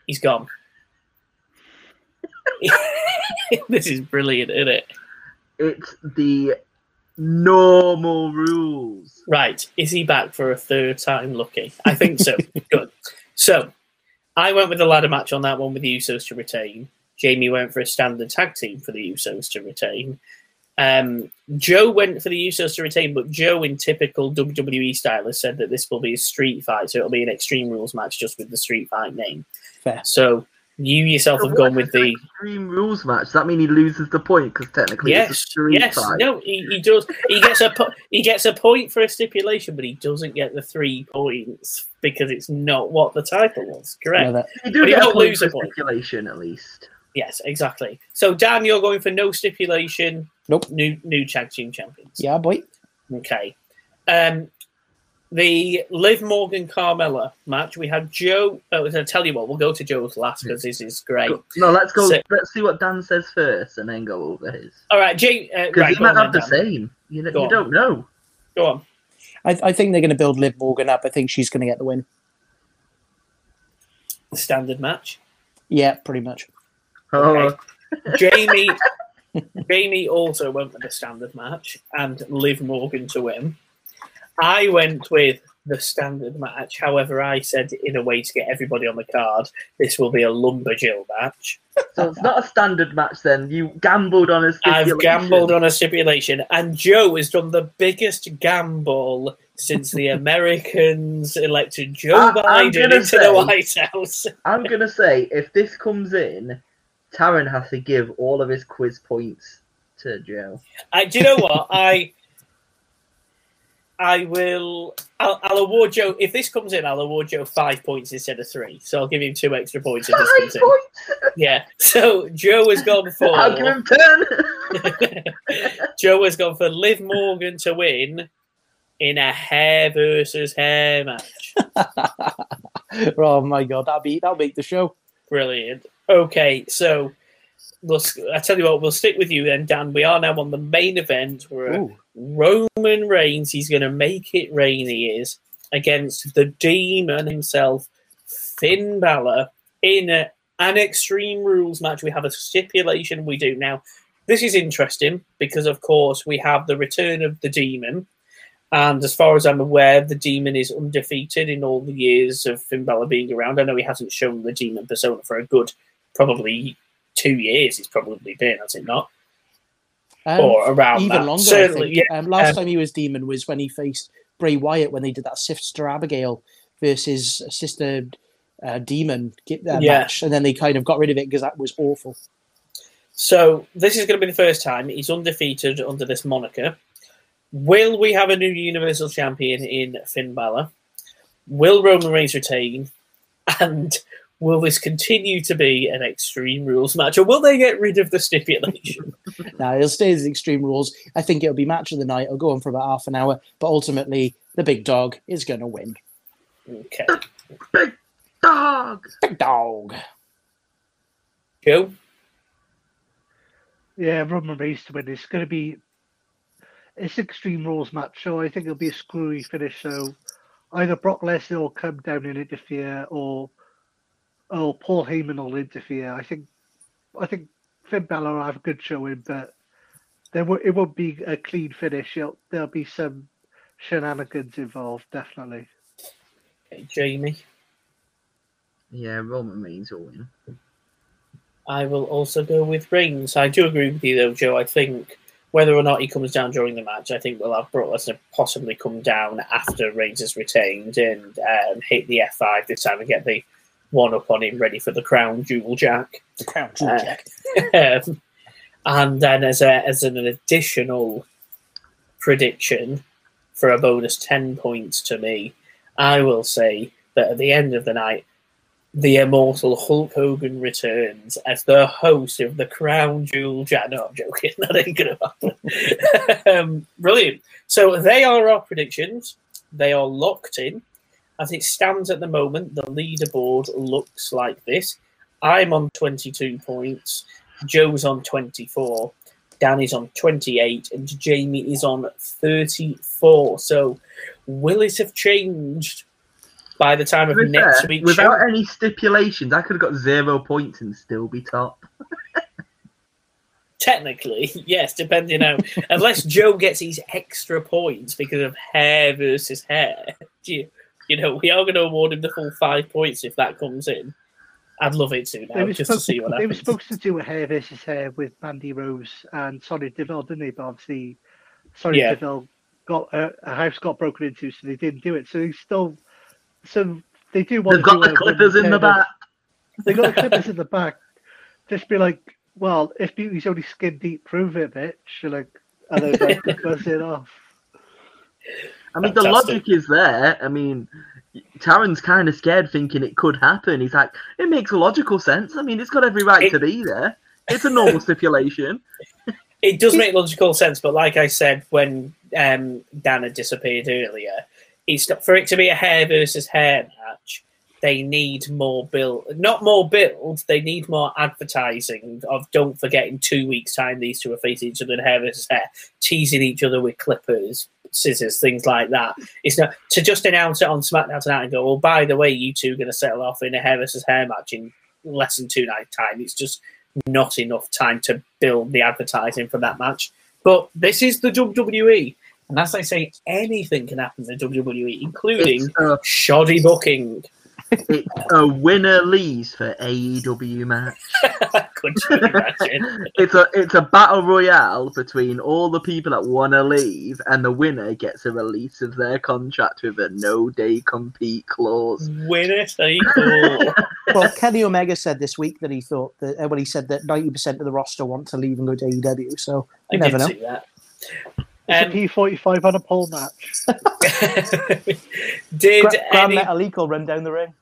he's gone. This is brilliant, isn't it? It's the normal rules. Right. Is he back for a third time? Lucky. I think so. Good. So I went with the ladder match on that one with the Usos to retain. Jamie went for a standard tag team for the Usos to retain. Um, Joe went for the Usos to retain, but Joe, in typical W W E style, has said that this will be a street fight, so it'll be an Extreme Rules match just with the street fight name. Fair. So you yourself so have gone with the Extreme Rules match. Does that mean he loses the point because technically yes, it's a street yes, fight? Yes, no, he, he does. He gets a po- he gets a point for a stipulation, but he doesn't get the three points because it's not what the title was. Correct. No, that... He do but get he a point lose for a point. Stipulation at least. Yes, exactly. So, Dan, you're going for no stipulation. Nope. New new tag team champions. Yeah, boy. Okay. Um, the Liv Morgan Carmella match. We had Joe. Oh, I tell you what, we'll go to Joe's last because this is great. No, let's go. So, let's see what Dan says first, and then go over his. All right, Jay. Because uh, right, he might have the same. You, know, you don't know. Go on. I, I think they're going to build Liv Morgan up. I think she's going to get the win. Standard match. Yeah, pretty much. Okay. Oh. Jamie Jamie also went with a standard match and Liv Morgan to win. I went with the standard match. However, I said, in a way to get everybody on the card, this will be a Lumberjill match. So it's not a standard match then. You gambled on a stipulation. I've gambled on a stipulation. And Joe has done the biggest gamble since the Americans elected Joe I, Biden into say, the White House. I'm going to say, if this comes in, Taryn has to give all of his quiz points to Joe. I, do you know what? I... I will. I'll, I'll award Joe. If this comes in, I'll award Joe five points instead of three. So I'll give him two extra points if this comes in. Yeah. So Joe has gone for. I'll give him ten. Joe has gone for Liv Morgan to win in a hair versus hair match. Oh my god, that'll be that'll make the show. Brilliant. Okay, so we'll, I tell you what, we'll stick with you then, Dan. We are now on the main event. We're Ooh. Roman Reigns, he's going to make it rain, he is, against the demon himself, Finn Balor, in a, an Extreme Rules match. We have a stipulation we do. Now, this is interesting because, of course, we have the return of the demon. And as far as I'm aware, the demon is undefeated in all the years of Finn Balor being around. I know he hasn't shown the demon persona for a good, probably two years it's probably been, has it not? Um, or around even that. Longer, certainly, yeah. Um, last um, time he was demon was when he faced Bray Wyatt when they did that Sister Abigail versus Sister uh, Demon get that yeah. match, and then they kind of got rid of it because that was awful. So this is going to be the first time he's undefeated under this moniker. Will we have a new Universal Champion in Finn Balor? Will Roman Reigns retain? And will this continue to be an Extreme Rules match, or will they get rid of the stipulation? No, it'll stay as Extreme Rules. I think it'll be match of the night. It'll go on for about half an hour, but ultimately, the big dog is going to win. Okay. The big dog! Big dog! Joe? Yeah, Roman Reigns to win. It's going to be... It's Extreme Rules match, so I think it'll be a screwy finish, so either Brock Lesnar will come down and interfere, or... Oh, Paul Heyman will interfere. I think, I think Finn Balor will have a good showing, but there will it won't be a clean finish. It'll, there'll be some shenanigans involved, definitely. Okay, Jamie. Yeah, Roman Reigns will win. I will also go with Reigns. I do agree with you, though, Joe. I think whether or not he comes down during the match, I think we'll have Brock Lesnar possibly come down after Reigns has retained and um, hit the F five this time and get the one up on him, ready for the Crown Jewel Jack. The Crown Jewel uh, Jack. um, and then as a, as an additional prediction for a bonus ten points to me, I will say that at the end of the night, the immortal Hulk Hogan returns as the host of the Crown Jewel Jack. No, I'm joking. That ain't going to happen. um, brilliant. So they are our predictions. They are locked in. As it stands at the moment, the leaderboard looks like this. I'm on twenty-two points, Joe's on twenty-four, Dan is on twenty-eight, and Jamie is on thirty-four. So will it have changed by the time of With next week's show? Without any stipulations, I could have got zero points and still be top. Technically, yes, depending on... Unless Joe gets his extra points because of hair versus hair. Do you... You know, we are going to award him the full five points if that comes in. I'd love it to now, just to see what happens. They were supposed to do a hair versus hair with Mandy Rose and Sonya Deville, didn't they? But obviously, Sonya yeah. Deville got uh, a house got broken into, so they didn't do it. So they still, so they do want. They've got the clippers in the back. They got the clippers in the back. Just be like, well, if beauty's only skin deep, prove it, bitch. You're like, and they're like, buzz it off. I mean, Fantastic. The logic is there. I mean, Taryn's kind of scared thinking it could happen. He's like, it makes logical sense. I mean, it's got every right it... to be there. It's a normal stipulation. It does make logical sense, but like I said when um, Dana disappeared earlier, it's not, for it to be a hair versus hair match, they need more build. Not more build, they need more advertising of don't forget in two weeks' time these two are facing each other in hair versus hair, teasing each other with clippers, scissors, things like that. It's not to just announce it on SmackDown tonight and go, "Well, by the way, you two are going to settle off in a hair versus hair match in less than two night time." It's just not enough time to build the advertising for that match. But this is the W W E, And as I say, anything can happen in W W E, including a, shoddy booking. A winner leaves for A E W match. Could you imagine? It's a it's a battle royale between all the people that want to leave, and the winner gets a release of their contract with a no day compete clause. Winner take all. Well, Kenny Omega said this week that he thought that when well, he said that ninety percent of the roster want to leave and go to A E W. So you I never know. See that. It's um, a P forty-five on a pole match. Did Gra- Gran any... Metalico run down the ring?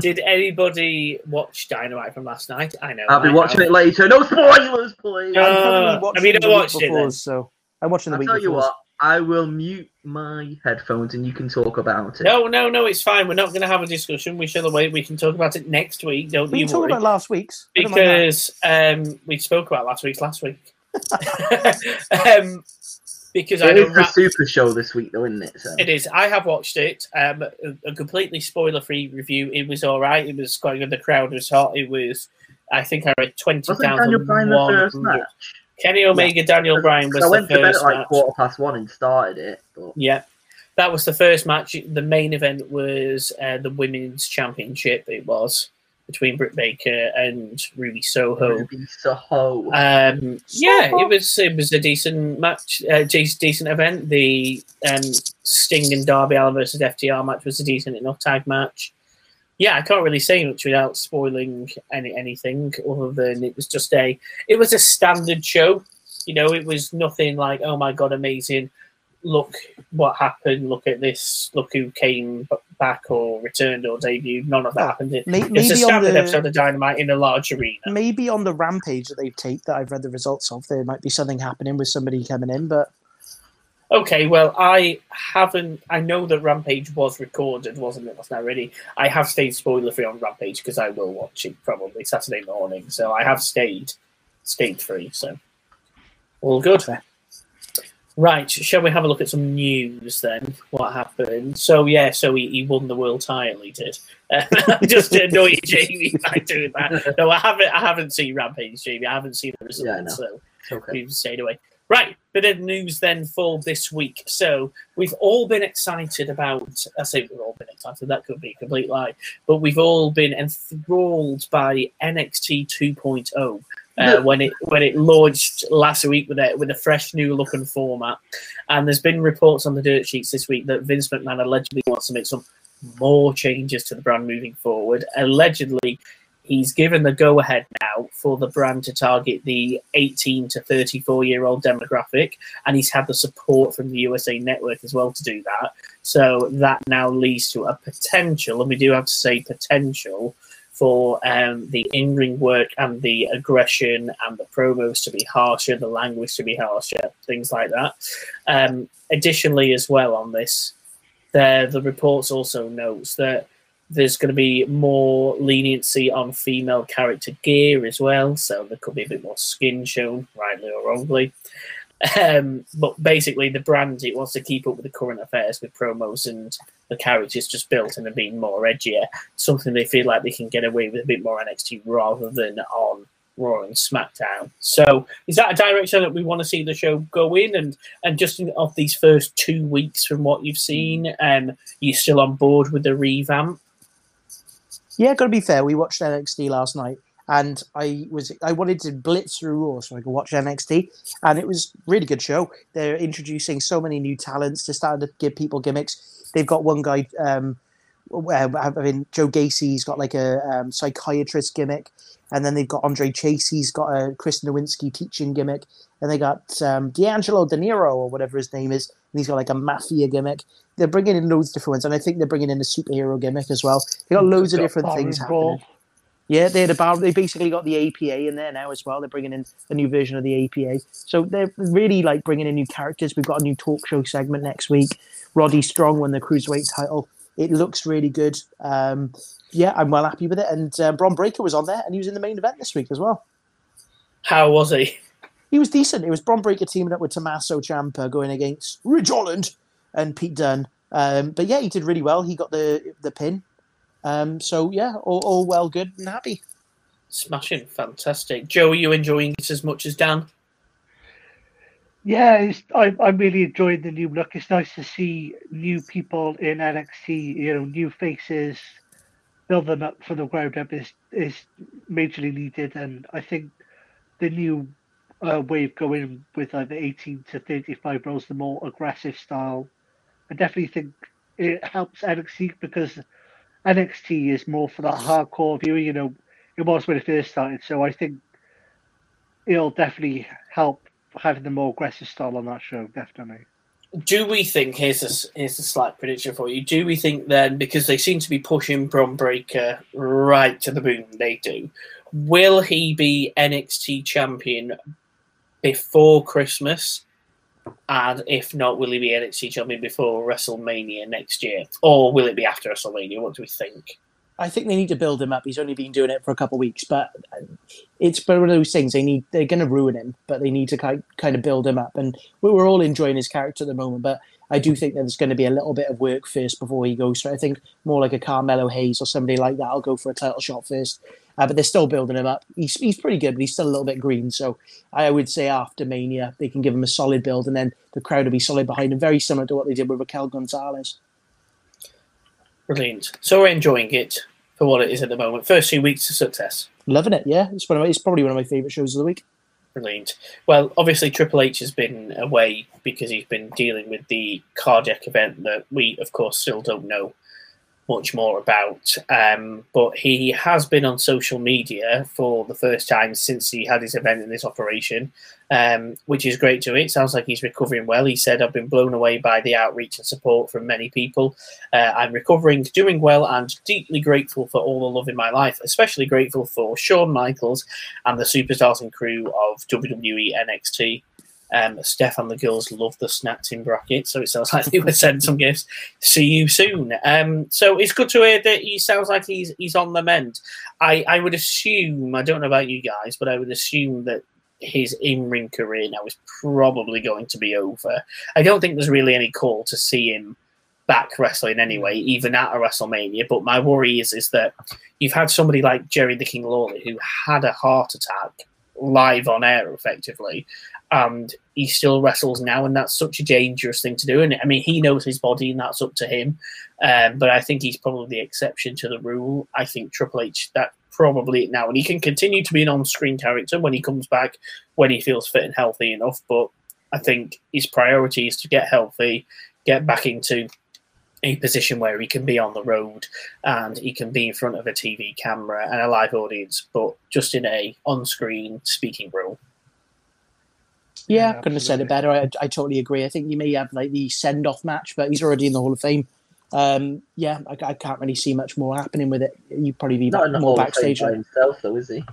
Did anybody watch Dynamite from last night? I know. I'll be I watching know. it later. No spoilers, please. Uh, I mean, I watched it. Before, so I'm watching the I'll week. I'll tell before. you what. I will mute my headphones, and you can talk about it. No, no, no. It's fine. We're not going to have a discussion. We shall wait. We can talk about it next week. Don't we you talk worry. about last week's because um, we spoke about last week's last week. um, Because it I is the ra- super show this week, though, isn't it? So. It is. I have watched it. Um, a, a completely spoiler-free review. It was all right. It was quite good. The crowd was hot. It was, I think I read twenty thousand one hundred. Kenny Omega, yeah. Daniel Bryan was the first match. I went to bed at like quarter past one and started it. But... Yeah. That was the first match. The main event was uh, the Women's Championship. It was between Britt Baker and Ruby Soho. Ruby Soho. Um, yeah, it was it was a decent match, a decent event. The um, Sting and Darby Allin versus F T R match was a decent enough tag match. Yeah, I can't really say much without spoiling any anything other than it was just a it was a standard show. You know, it was nothing like, oh my god, amazing. Look what happened, look at this, look who came back or returned or debuted. None of that happened. It, maybe it's a standard the, episode of Dynamite in a large arena. Maybe on the Rampage that they've taped that I've read the results of, there might be something happening with somebody coming in, but... Okay, well, I haven't... I know that Rampage was recorded, wasn't it? That's not really... I have stayed spoiler-free on Rampage because I will watch it probably Saturday morning, so I have stayed stayed free, so... All good. Okay. Right, shall we have a look at some news then? What happened? So, yeah, so he, he won the world title, he did. Um, I just annoy you, Jamie, by doing that. No, I haven't I haven't seen Rampage, Jamie. I haven't seen the results, yeah, no. so okay. We've stayed away. Right, bit of news then for this week. So, we've all been excited about... I say we've all been excited, that could be a complete lie. But we've all been enthralled by N X T two point oh. Uh, when it when it launched last week with a with a fresh new look and format, and there's been reports on the dirt sheets this week that Vince McMahon allegedly wants to make some more changes to the brand moving forward. Allegedly, he's given the go ahead now for the brand to target the eighteen to thirty-four year old demographic, and he's had the support from the U S A Network as well to do that. So that now leads to a potential, and we do have to say potential, for um, the in-ring work and the aggression and the promos to be harsher, the language to be harsher, things like that. Um, additionally, as well on this, the, the reports also notes that there's going to be more leniency on female character gear as well, so there could be a bit more skin shown, rightly or wrongly. Um, but basically, the brand, it wants to keep up with the current affairs with promos and the characters just built and are being more edgier. Something they feel like they can get away with a bit more N X T rather than on Raw and SmackDown. So is that a direction that we want to see the show go in? And and just in, of these first two weeks from what you've seen, um, you're still on board with the revamp? Yeah, got to be fair. We watched N X T last night. And I was I wanted to blitz through Raw so I could watch N X T, and it was a really good show. They're introducing so many new talents to start to give people gimmicks. They've got one guy, um, I mean Joe Gacy's got like a um, psychiatrist gimmick, and then they've got Andre Chasey's got a Chris Nowinski teaching gimmick, and they got um, D'Angelo De Niro or whatever his name is, and he's got like a mafia gimmick. They're bringing in loads of different ones, and I think they're bringing in a superhero gimmick as well. They got loads of different things happening. Yeah, they had about they basically got the A P A in there now as well. They're bringing in a new version of the A P A, so they're really like bringing in new characters. We've got a new talk show segment next week. Roddy Strong won the Cruiserweight title. It looks really good. Um, yeah, I'm well happy with it. And uh, Bron Breakker was on there, and he was in the main event this week as well. How was he? He was decent. It was Bron Breakker teaming up with Tommaso Ciampa going against Ridge Holland and Pete Dunne. Um, but yeah, he did really well. He got the the pin. Um, so, yeah, all, all well good and happy. Smashing, fantastic. Joe, are you enjoying it as much as Dan? Yeah, it's, I, I really enjoyed the new look. It's nice to see new people in N X T, you know, new faces, build them up for the ground up is, is majorly needed. And I think the new uh, wave going with like the eighteen to thirty-five roles, the more aggressive style, I definitely think it helps N X T because N X T is more for that hardcore viewer, you know, it was when it first started. So I think it'll definitely help having the more aggressive style on that show, definitely. Do we think, here's a, here's a slight prediction for you, do we think then, because they seem to be pushing Bron Breakker right to the moon, they do, will he be N X T champion before Christmas? And if not, will he be N X T champion before WrestleMania next year? Or will it be after WrestleMania? What do we think? I think they need to build him up. He's only been doing it for a couple of weeks, but it's one of those things. They need, they're going to ruin him, but they need to kind of build him up. And we're all enjoying his character at the moment, but I do think that there's going to be a little bit of work first before he goes through. I think more like a Carmelo Hayes or somebody like that. I'll go for a title shot first, uh, but they're still building him up. He's, he's pretty good, but he's still a little bit green. So I would say after Mania, they can give him a solid build, and then the crowd will be solid behind him, very similar to what they did with Raquel Gonzalez. Brilliant. So we're enjoying it for what it is at the moment. First two weeks of success. Loving it, yeah. It's one of my, it's probably one of my favourite shows of the week. Brilliant. Well, obviously Triple H has been away because he's been dealing with the cardiac event that we, of course, still don't know much more about. Um, but he has been on social media for the first time since he had his event and his operation, um, which is great to hear. It sounds like he's recovering well. He said, I've been blown away by the outreach and support from many people. Uh, I'm recovering, doing well, and deeply grateful for all the love in my life, especially grateful for Shawn Michaels and the superstars and crew of W W E N X T. Um, Steph and the girls love the snacks in brackets, so it sounds like they were sent some gifts. See you soon. Um, so it's good to hear that he sounds like he's he's on the mend. I, I would assume, I don't know about you guys, but I would assume that his in-ring career now is probably going to be over. I don't think there's really any call to see him back wrestling anyway, even at a WrestleMania. But my worry is, is that you've had somebody like Jerry the King Lawler who had a heart attack live on air, effectively, and he still wrestles now, and that's such a dangerous thing to do. And I mean, he knows his body, and that's up to him. Um, but I think he's probably the exception to the rule. I think Triple H, that probably it now, and he can continue to be an on-screen character when he comes back, when he feels fit and healthy enough. But I think his priority is to get healthy, get back into a position where he can be on the road and he can be in front of a T V camera and a live audience, but just in a on-screen speaking role. Yeah, yeah, couldn't absolutely have said it better. I, I totally agree. I think he may have like the send-off match, but he's already in the Hall of Fame. Um, yeah, I, I can't really see much more happening with it. You'd probably be not back, more backstage by himself, though, is he?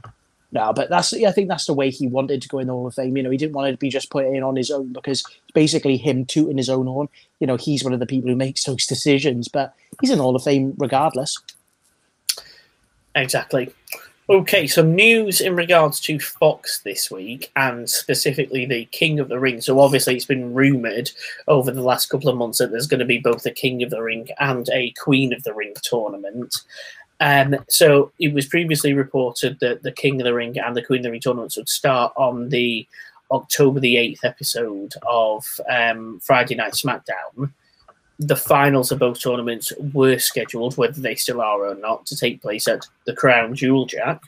No, but that's yeah, I think that's the way he wanted to go in the Hall of Fame. You know, he didn't want it to be just put in on his own, because basically him tooting his own horn. You know, he's one of the people who makes those decisions, but he's in the Hall of Fame regardless. Exactly. Okay, some news in regards to Fox this week, and specifically the King of the Ring. So obviously it's been rumoured over the last couple of months that there's going to be both a King of the Ring and a Queen of the Ring tournament. Um, so it was previously reported that the King of the Ring and the Queen of the Ring tournaments would start on the October the eighth episode of um, Friday Night SmackDown. The finals of both tournaments were scheduled, whether they still are or not, to take place at the Crown Jewel, Jack,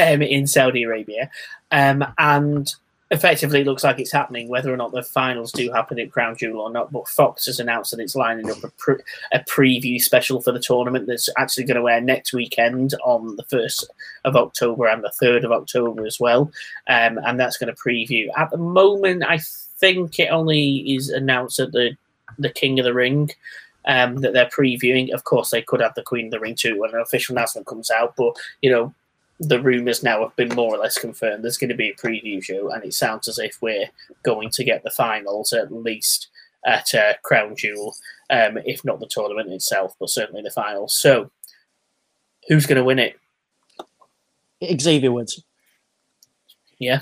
um, in Saudi Arabia. Um, and effectively it looks like it's happening, whether or not the finals do happen at Crown Jewel or not, but Fox has announced that it's lining up a, pre- a preview special for the tournament that's actually going to air next weekend on the first of October and the third of October as well, um, and that's going to preview. At the moment, I think it only is announced that the, the King of the Ring um, that they're previewing. Of course, they could have the Queen of the Ring too when an official announcement comes out, but, you know, the rumours now have been more or less confirmed. There's going to be a preview show, and it sounds as if we're going to get the finals at least at uh, Crown Jewel, um, if not the tournament itself, but certainly the finals. So, who's going to win it? Xavier Woods. Yeah.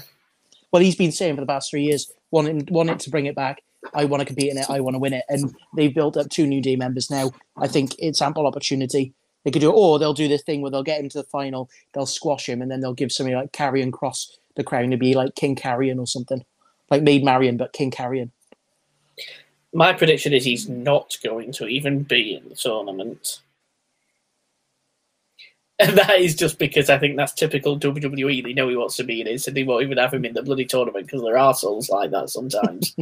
Well, he's been saying for the past three years, wanting, wanting to bring it back. I want to compete in it. I want to win it. And they've built up two New Day members now. I think it's ample opportunity. They could do it, or they'll do this thing where they'll get him to the final, they'll squash him, and then they'll give somebody like Karrion Kross the crown to be like King Karrion or something. Like Maid Marian, but King Carrion. My prediction is he's not going to even be in the tournament. And that is just because I think that's typical W W E. They know he wants to be in it, so they won't even have him in the bloody tournament because there are souls like that sometimes.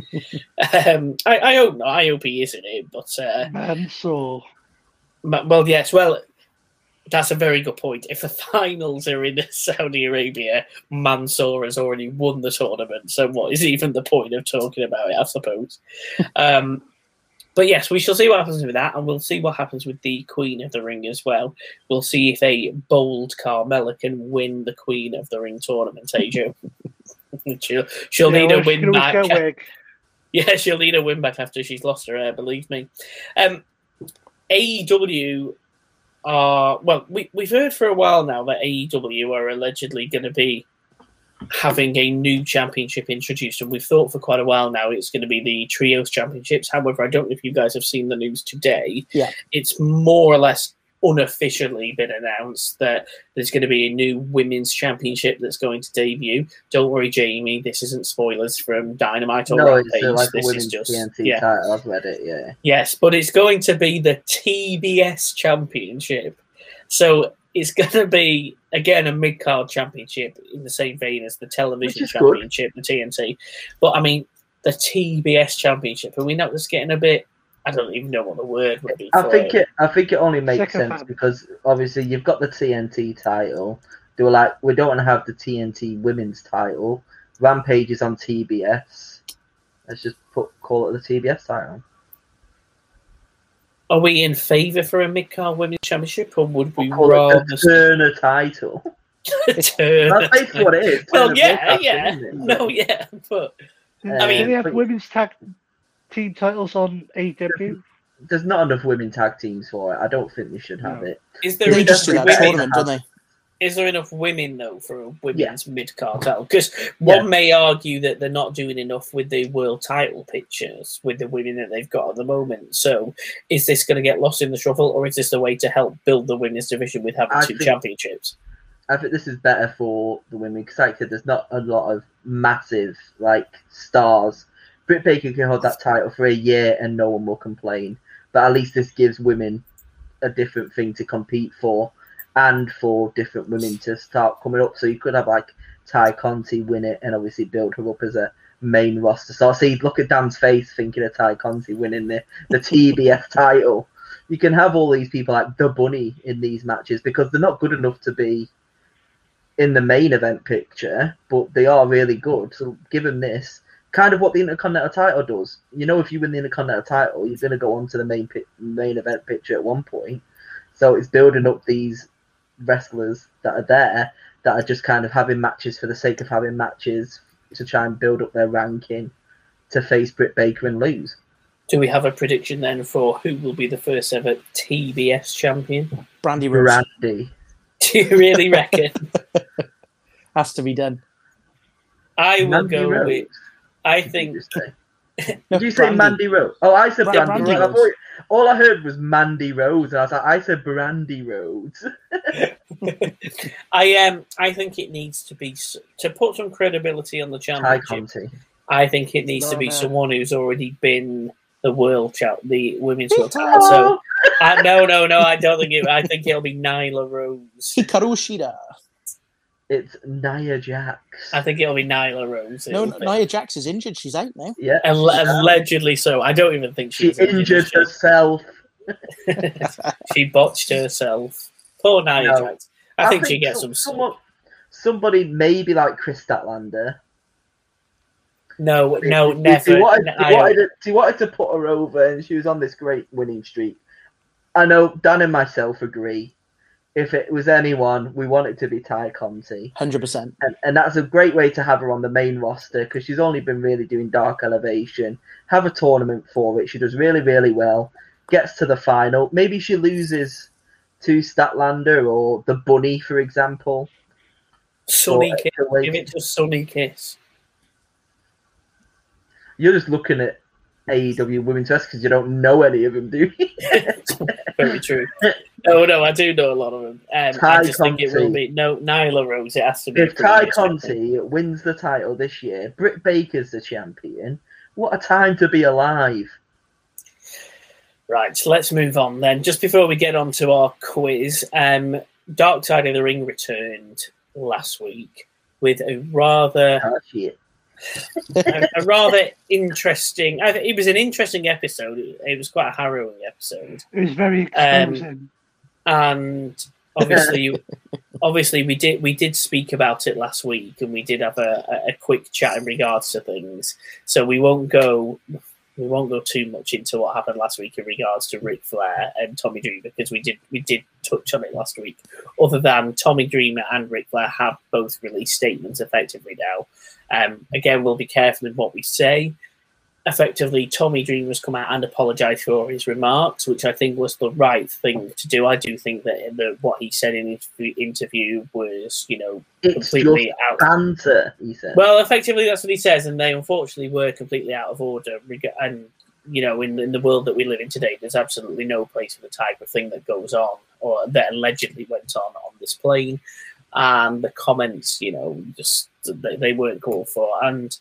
um, I, I hope not. I hope he is in it. But, uh, Man soul. Well, yes. Well, that's a very good point. If the finals are in Saudi Arabia, Mansoor has already won the tournament. So what is even the point of talking about it, I suppose? um, but yes, we shall see what happens with that, and we'll see what happens with the Queen of the Ring as well. We'll see if a bold Carmella can win the Queen of the Ring tournament, A J. she'll she'll yeah, need well, a win back. Yeah, she'll need a win back after she's lost her hair, believe me. Um, A E W... Uh, well, we, we've heard for a while now that A E W are allegedly going to be having a new championship introduced, and we've thought for quite a while now it's going to be the Trios Championships. However, I don't know if you guys have seen the news today. Yeah. It's more or less unofficially been announced that there's going to be a new women's championship that's going to debut. Don't worry, Jamie, this isn't spoilers from Dynamite or no, Rampage. Like this is just T N T yeah. title. I've read it, yeah. Yes, but it's going to be the T B S Championship. So it's going to be again a mid-card championship in the same vein as the Television Championship, good. the T N T. But I mean, the T B S Championship. Are we not just getting a bit? I don't even know what the word would be. I think it. it. I think it only makes Second sense fan. Because obviously you've got the T N T title. They were like, we don't want to have the T N T Women's title. Rampage is on T B S. Let's just put call it the T B S title. Are we in favour for a mid-card Women's Championship, or would we we'll rather the Turner title? Turner. That's basically what it is. Well, Turner yeah, yeah, it, no, yeah, but um, I mean, they have but, women's tag. team titles on A E W? There's not enough women tag teams for it. I don't think they should have no. it. Is there they just do that tournament, don't they? Is there enough women, though, for a women's yeah. mid-card title? Because one yeah. may argue that they're not doing enough with the world title pictures, with the women that they've got at the moment. So is this going to get lost in the shuffle, or is this a way to help build the women's division with having I two think, championships? I think this is better for the women, because like I said, there's not a lot of massive like stars. Britt Baker can hold that title for a year and no one will complain. But at least this gives women a different thing to compete for and for different women to start coming up. So you could have like Ty Conti win it and obviously build her up as a main roster. So I see, look at Dan's face thinking of Ty Conti winning the, the T B F title. You can have all these people like the Bunny in these matches because they're not good enough to be in the main event picture, but they are really good. So given this, kind of what the Intercontinental title does. You know, if you win the Intercontinental title, you're going to go on to the main pi- main event picture at one point. So it's building up these wrestlers that are there that are just kind of having matches for the sake of having matches to try and build up their ranking to face Britt Baker and lose. Do we have a prediction then for who will be the first ever T B S champion? Brandy Rhodes. Brandy. Do you really reckon? Has to be done. I will Brandy go Rhodes. with... I Did think. You Did no, you say Brandy, Mandy Rose? Oh, I said Brandy, Brandy Rose. Rose. All I heard was Mandy Rose, and I was like, I said Brandy Rhodes. I um, I think it needs to be to put some credibility on the championship. I think it needs oh, to be no. someone who's already been the world champ, the women's world title. So, I, no, no, no, I don't think it. I think it'll be Nyla Rose. Hikaru Shida. It's Nia Jax. I think it'll be Nyla Rose. No, Nia Jax is injured. She's out now. Yeah, Al- allegedly so. I don't even think she's she injured. injured herself. She botched herself. Poor Nia no. Jax. I, I think, think she gets some. Someone, somebody maybe like Chris Statlander. No, no, she, never. She wanted, she, wanted to, she wanted to put her over, and she was on this great winning streak. I know Dan and myself agree. If it was anyone, we want it to be Ty Conti. one hundred percent. And, and that's a great way to have her on the main roster because she's only been really doing Dark Elevation. Have a tournament for it. She does really, really well. Gets to the final. Maybe she loses to Statlander or the Bunny, for example. Sunny Kiss. Give it to Sunny Kiss. You're just looking at A E W Women's Wrestling because you don't know any of them, do you? Very true. No, no, I do know a lot of them. Um, I just Conti. think it will be no Nyla Rose. It has to be. If Ty Conti wins the title this year, Britt Baker's the champion. What a time to be alive! Right, so let's move on then. Just before we get on to our quiz, um, Dark Side of the Ring returned last week with a rather oh, shit. a, a rather interesting. I, it was an interesting episode. It, it was quite a harrowing episode. It was very exciting. Um, and obviously, obviously, we did we did speak about it last week, and we did have a, a quick chat in regards to things. So we won't go we won't go too much into what happened last week in regards to Ric Flair and Tommy Dreamer, because we did we did touch on it last week. Other than Tommy Dreamer and Ric Flair have both released statements effectively now. Um, again, we'll be careful in what we say. Effectively, Tommy Dreamer has come out and apologised for his remarks, which I think was the right thing to do. I do think that in the, what he said in the interview was, you know, it's completely out. Banter, he said. Well, effectively, that's what he says, and they unfortunately were completely out of order. And you know, in, in the world that we live in today, there's absolutely no place for the type of thing that goes on or that allegedly went on on this plane. And the comments, you know, just they, they weren't called for. And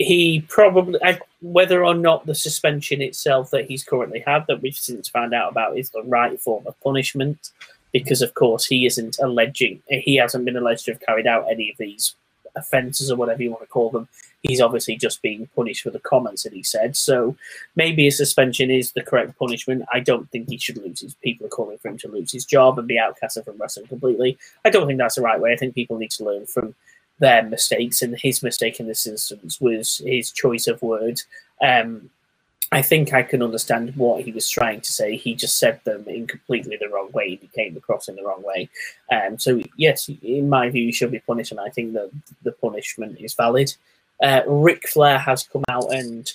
he probably, whether or not the suspension itself that he's currently had, that we've since found out about, is the right form of punishment, because of course he isn't alleging, he hasn't been alleged to have carried out any of these offences or whatever you want to call them. He's obviously just being punished for the comments that he said. So maybe a suspension is the correct punishment. I don't think he should lose his, people are calling for him to lose his job and be outcasted from wrestling completely. I don't think that's the right way. I think people need to learn from their mistakes, and his mistake in this instance was his choice of words. Um, I think I can understand what he was trying to say. He just said them in completely the wrong way. He came across in the wrong way. Um, so, yes, in my view, he should be punished, and I think that the punishment is valid. Uh, Ric Flair has come out, and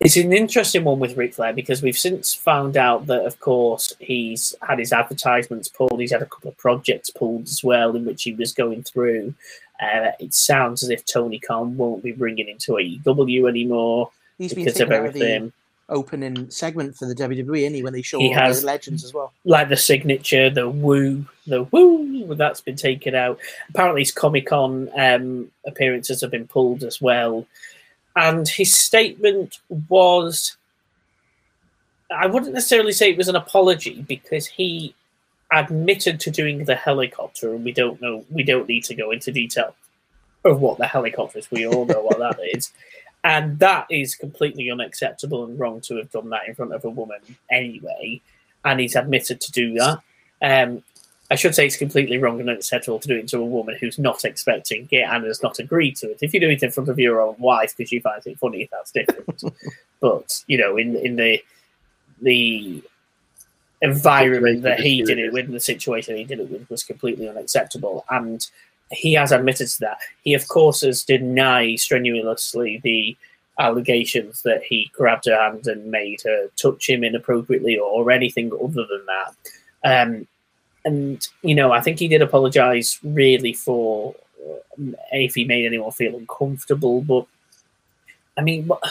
it's an interesting one with Ric Flair, because we've since found out that, of course, he's had his advertisements pulled. He's had a couple of projects pulled as well, in which he was going through. Uh, it sounds as if Tony Khan won't be bringing him to A E W anymore. He's because been of everything. Of the opening segment for the W W E, isn't he, when they show all has, the legends as well. Like the signature, the woo, the woo, that's been taken out. Apparently his Comic-Con um, appearances have been pulled as well. And his statement was, I wouldn't necessarily say it was an apology, because he admitted to doing the helicopter, and we don't know, we don't need to go into detail of what the helicopter is. We all know what that is. And that is completely unacceptable and wrong to have done that in front of a woman anyway. And he's admitted to do that. Um, I should say it's completely wrong and unacceptable to do it to a woman who's not expecting it and has not agreed to it. If you do it in front of your own wife because you find it funny, that's different. But, you know, in in the the environment that he did it with, and the situation he did it with, was completely unacceptable. And he has admitted to that. He, of course, has denied strenuously the allegations that he grabbed her hand and made her touch him inappropriately or, or anything other than that. Um, and, you know, I think he did apologise really for uh, if he made anyone feel uncomfortable. But, I mean, what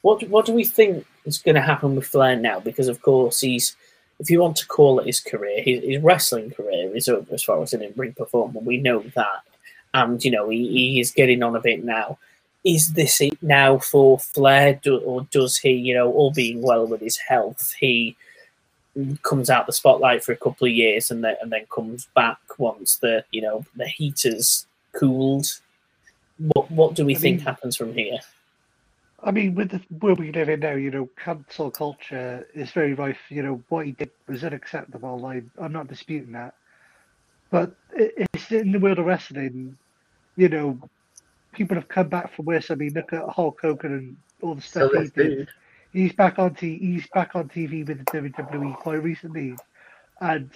what, what do we think is going to happen with Flair now? Because, of course, he's, if you want to call it his career, his, his wrestling career is over as far as an in-ring performer. We know that. And, you know, he, he is getting on a bit now. Is this it now for Flair? Do, or does he, you know, all being well with his health, he comes out the spotlight for a couple of years and then, and then comes back once the, you know, the heat has cooled? What, what do we I think mean, happens from here? I mean, with the world we live in now, you know, cancel culture is very rife. You know, what he did was unacceptable. I, I'm not disputing that. But it, it's in the world of wrestling, you know, people have come back from worse. I mean, look at Hulk Hogan and all the stuff so he did. Dude. He's back on t- He's back on T V with the W W E quite recently. And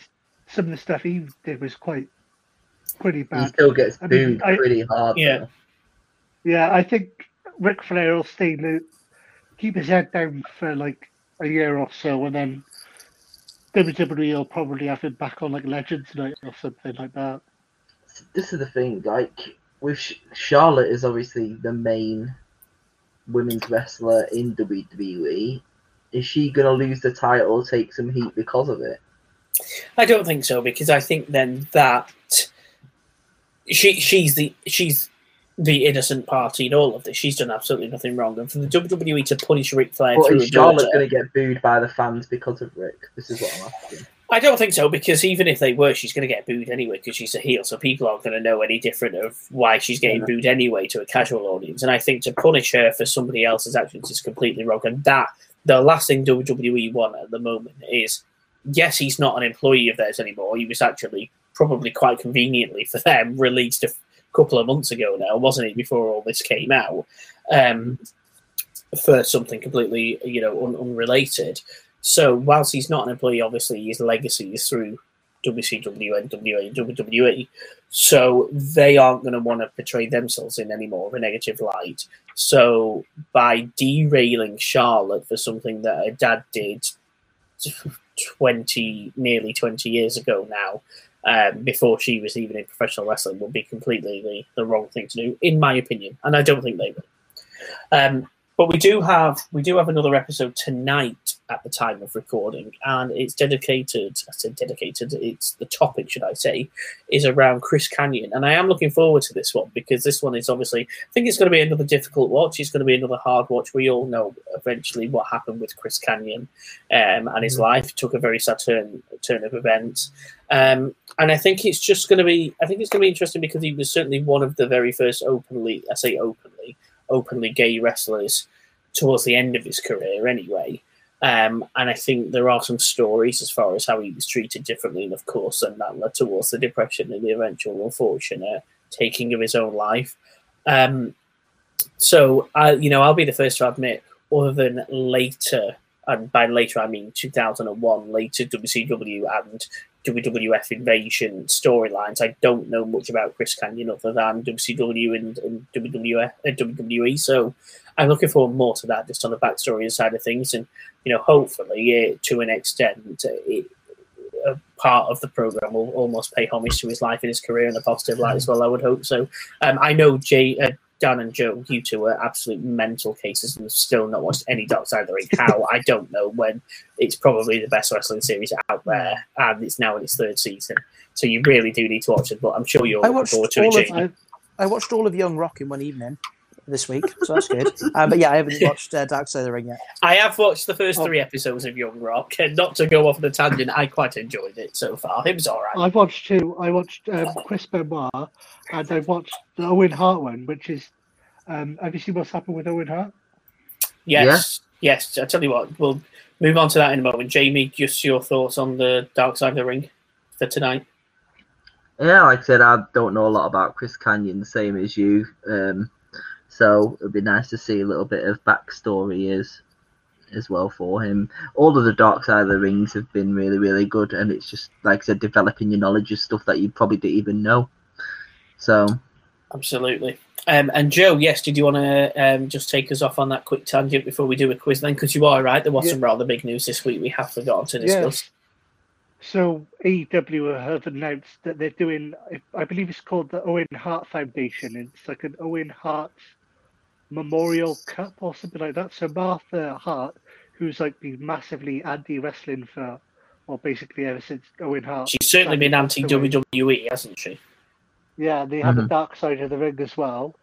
some of the stuff he did was quite pretty bad. He still gets I booed mean, pretty I, hard. Yeah. Though. Yeah, I think Ric Flair will stay low, keep his head down for like a year or so, and then W W E will probably have him back on like Legends Night or something like that. This is the thing, like with Sh- Charlotte is obviously the main women's wrestler in W W E. Is she gonna lose the title, take some heat because of it? I don't think so, because I think then that she she's the she's the innocent party in all of this. She's done absolutely nothing wrong, and for the W W E to punish Ric Flair well, through a Charlotte's going to get booed by the fans because of Rick. This is what I'm asking. I don't think so, because even if they were, she's going to get booed anyway because she's a heel, so people aren't going to know any different of why she's getting yeah. booed anyway to a casual audience. And I think to punish her for somebody else's actions is completely wrong. And that the last thing W W E want at the moment is, yes, he's not an employee of theirs anymore. He was actually probably quite conveniently for them released a couple of months ago now, wasn't he, before all this came out, um, for something completely, you know, un- unrelated. So whilst he's not an employee, obviously his legacy is through W C W, N W A, W W E. So they aren't going to want to portray themselves in any more of a negative light. So by derailing Charlotte for something that her dad did twenty, nearly twenty years ago now, um, before she was even in professional wrestling, would be completely the, the wrong thing to do, in my opinion. And I don't think they would. Um, But we do have we do have another episode tonight at the time of recording, and it's dedicated. I said dedicated. It's the topic, should I say, is around Chris Kanyon, and I am looking forward to this one because this one is obviously. I think it's going to be another difficult watch. It's going to be another hard watch. We all know eventually what happened with Chris Kanyon, um, and his life took a very sad turn turn of events. Um, and I think it's just going to be. I think it's going to be interesting because he was certainly one of the very first openly. I say openly. openly gay wrestlers towards the end of his career anyway. Um, and I think there are some stories as far as how he was treated differently, and of course, and that led towards the depression and the eventual unfortunate taking of his own life. Um, so, I, you know, I'll be the first to admit, other than later, and by later I mean two thousand one, later W C W and W W F Invasion storylines, I don't know much about Chris Kanyon other than W C W and, and W W F, uh, W W E, so I'm looking forward more to that, just on the backstory side of things, and you know, hopefully, uh, to an extent, it, uh, part of the program will almost pay homage to his life and his career in a positive light as well. I would hope so. Um, I know Jay, uh, Dan, and Joe, you two are absolute mental cases and have still not watched any Dark Side of the Ring. How? I don't know, when it's probably the best wrestling series out there, and it's now in its third season. So you really do need to watch it, but I'm sure you're looking forward to it, Jane. I watched all of Young Rock in one evening this week, so that's good. Uh, but yeah, I haven't watched uh, Dark Side of the Ring yet. I have watched the first oh. three episodes of Young Rock, and not to go off on a tangent, I quite enjoyed it so far. It was all right. I've watched two. I watched um, Chris Benoit, and I watched the Owen Hart one, which is um, have you seen what's happened with Owen Hart? Yes, yeah. yes. I tell you what, we'll move on to that in a moment. Jamie, just your thoughts on the Dark Side of the Ring for tonight? Yeah, like I said, I don't know a lot about Chris Kanyon, the same as you. Um, So it'd be nice to see a little bit of backstory as, as well for him. All of the Dark Side of the Rings have been really, really good, and it's just, like I said, developing your knowledge of stuff that you probably didn't even know. So, absolutely. Um, and Joe, yes, did you want to um, just take us off on that quick tangent before we do a quiz then? Because you are right, there was yeah. some rather big news this week we have forgotten to discuss. Yeah. So A E W have announced that they're doing, I believe it's called the Owen Hart Foundation. It's like an Owen Hart Memorial Cup or something like that. So Martha Hart, who's like been massively anti-wrestling for, well, basically ever since Owen Hart. She's certainly been anti-W W E, hasn't she? Yeah, they have mm-hmm. a Dark Side of the Ring as well.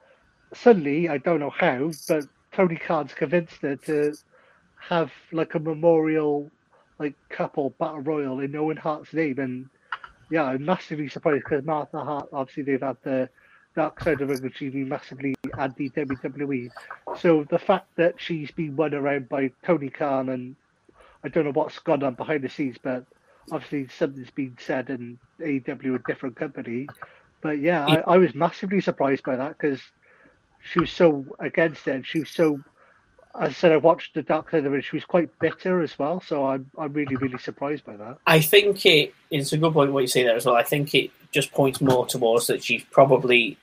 Suddenly, I don't know how, but Tony Khan's convinced her to have like a memorial like cup or battle royal in Owen Hart's name, and yeah, I'm massively surprised because Martha Hart, obviously they've had the Dark Side of the Ring, she's been massively anti-W W E. So the fact that she's been won around by Tony Khan, and I don't know what's gone on behind the scenes, but obviously something's been said, and A E W, a different company. But yeah, I, I was massively surprised by that because she was so against it, and she was so, I said I watched the Dark Side of the Ring. She was quite bitter as well, so I'm I'm really really surprised by that. I think it it's a good point what you say there as well. I think it just points more towards that she's probably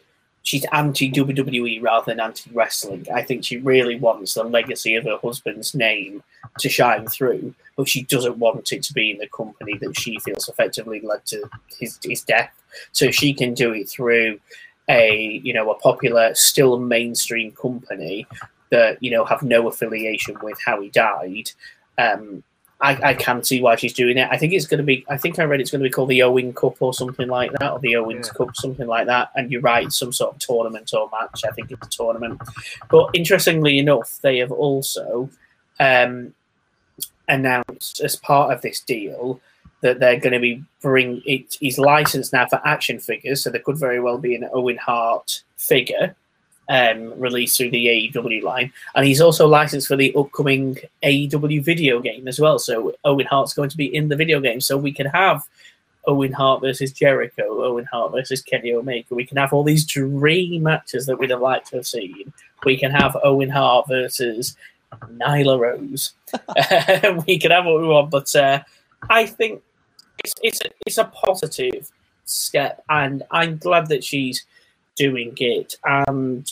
she's anti W W E rather than anti wrestling. I think she really wants the legacy of her husband's name to shine through, but she doesn't want it to be in the company that she feels effectively led to his his death. So she can do it through a you know a popular, still mainstream company that, you know, have no affiliation with how he died, um, I, I can see why she's doing it. I think it's going to be, I think I read it's going to be called the Owen Cup or something like that, or the Owens yeah. Cup, something like that. And you're right, some sort of tournament or match. I think it's a tournament. But interestingly enough, they have also um, announced as part of this deal that they're going to be bringing it. He's licensed now for action figures, so there could very well be an Owen Hart figure um, released through the A E W line. And he's also licensed for the upcoming A E W video game as well. So Owen Hart's going to be in the video game. So we can have Owen Hart versus Jericho, Owen Hart versus Kenny Omega. We can have all these dream matches that we'd have liked to have seen. We can have Owen Hart versus Nyla Rose. We can have what we want, but uh, I think it's it's a, it's a positive step, and I'm glad that she's doing it, and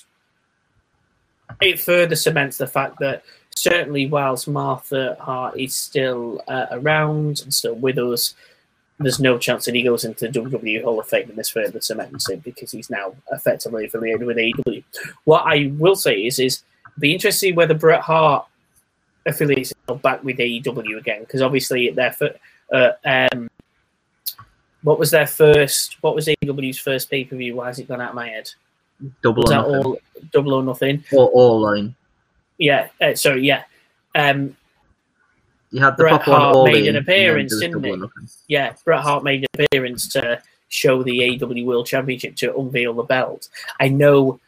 it further cements the fact that certainly whilst Martha Hart is still uh, around and still with us, there's no chance that he goes into the W W E Hall of Fame, and this further cements it because he's now effectively affiliated with A E W. What I will say is, is it'd be interesting whether Bret Hart affiliates back with A E W again, because obviously their uh, um, what was their first? What was A E W's first pay per view? Why has it gone out of my head? Double was or nothing. All, double or nothing. Or all line. Yeah. Uh, sorry. Yeah. Um, you had the Bret Hart all made in, an appearance, didn't it? Yeah, Bret Hart made an appearance to show the A E W World Championship, to unveil the belt. I know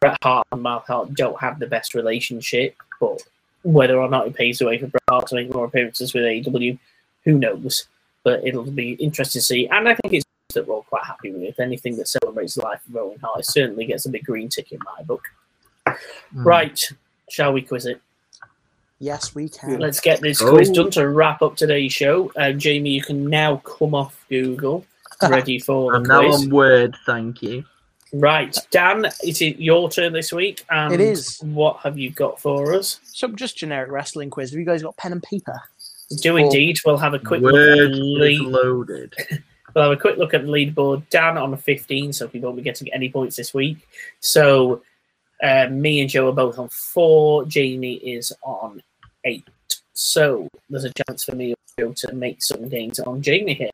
Bret Hart and Mark Hart don't have the best relationship, but whether or not it pays away for Bret Hart to make more appearances with A E W, who knows? But it'll be interesting to see. And I think it's that we're all quite happy with. Anything that celebrates the life of Owen Hart certainly gets a big green tick in my book. Mm. Right, shall we quiz it? Yes, we can. Let's get this oh. quiz done to wrap up today's show. Uh, Jamie, you can now come off Google, ready for the I'm quiz. I'm now on Word, thank you. Right, Dan, is it your turn this week? And it is. What have you got for us? Some just generic wrestling quiz. Have you guys got pen and paper? Do or indeed. We'll have a quick look at the lead. Loaded. We'll have a quick look at the leaderboard. Dan on fifteen, so we won't be getting any points this week. So uh, me and Joe are both on four. Jamie is on eight. So there's a chance for me Joe, to make some gains on Jamie here.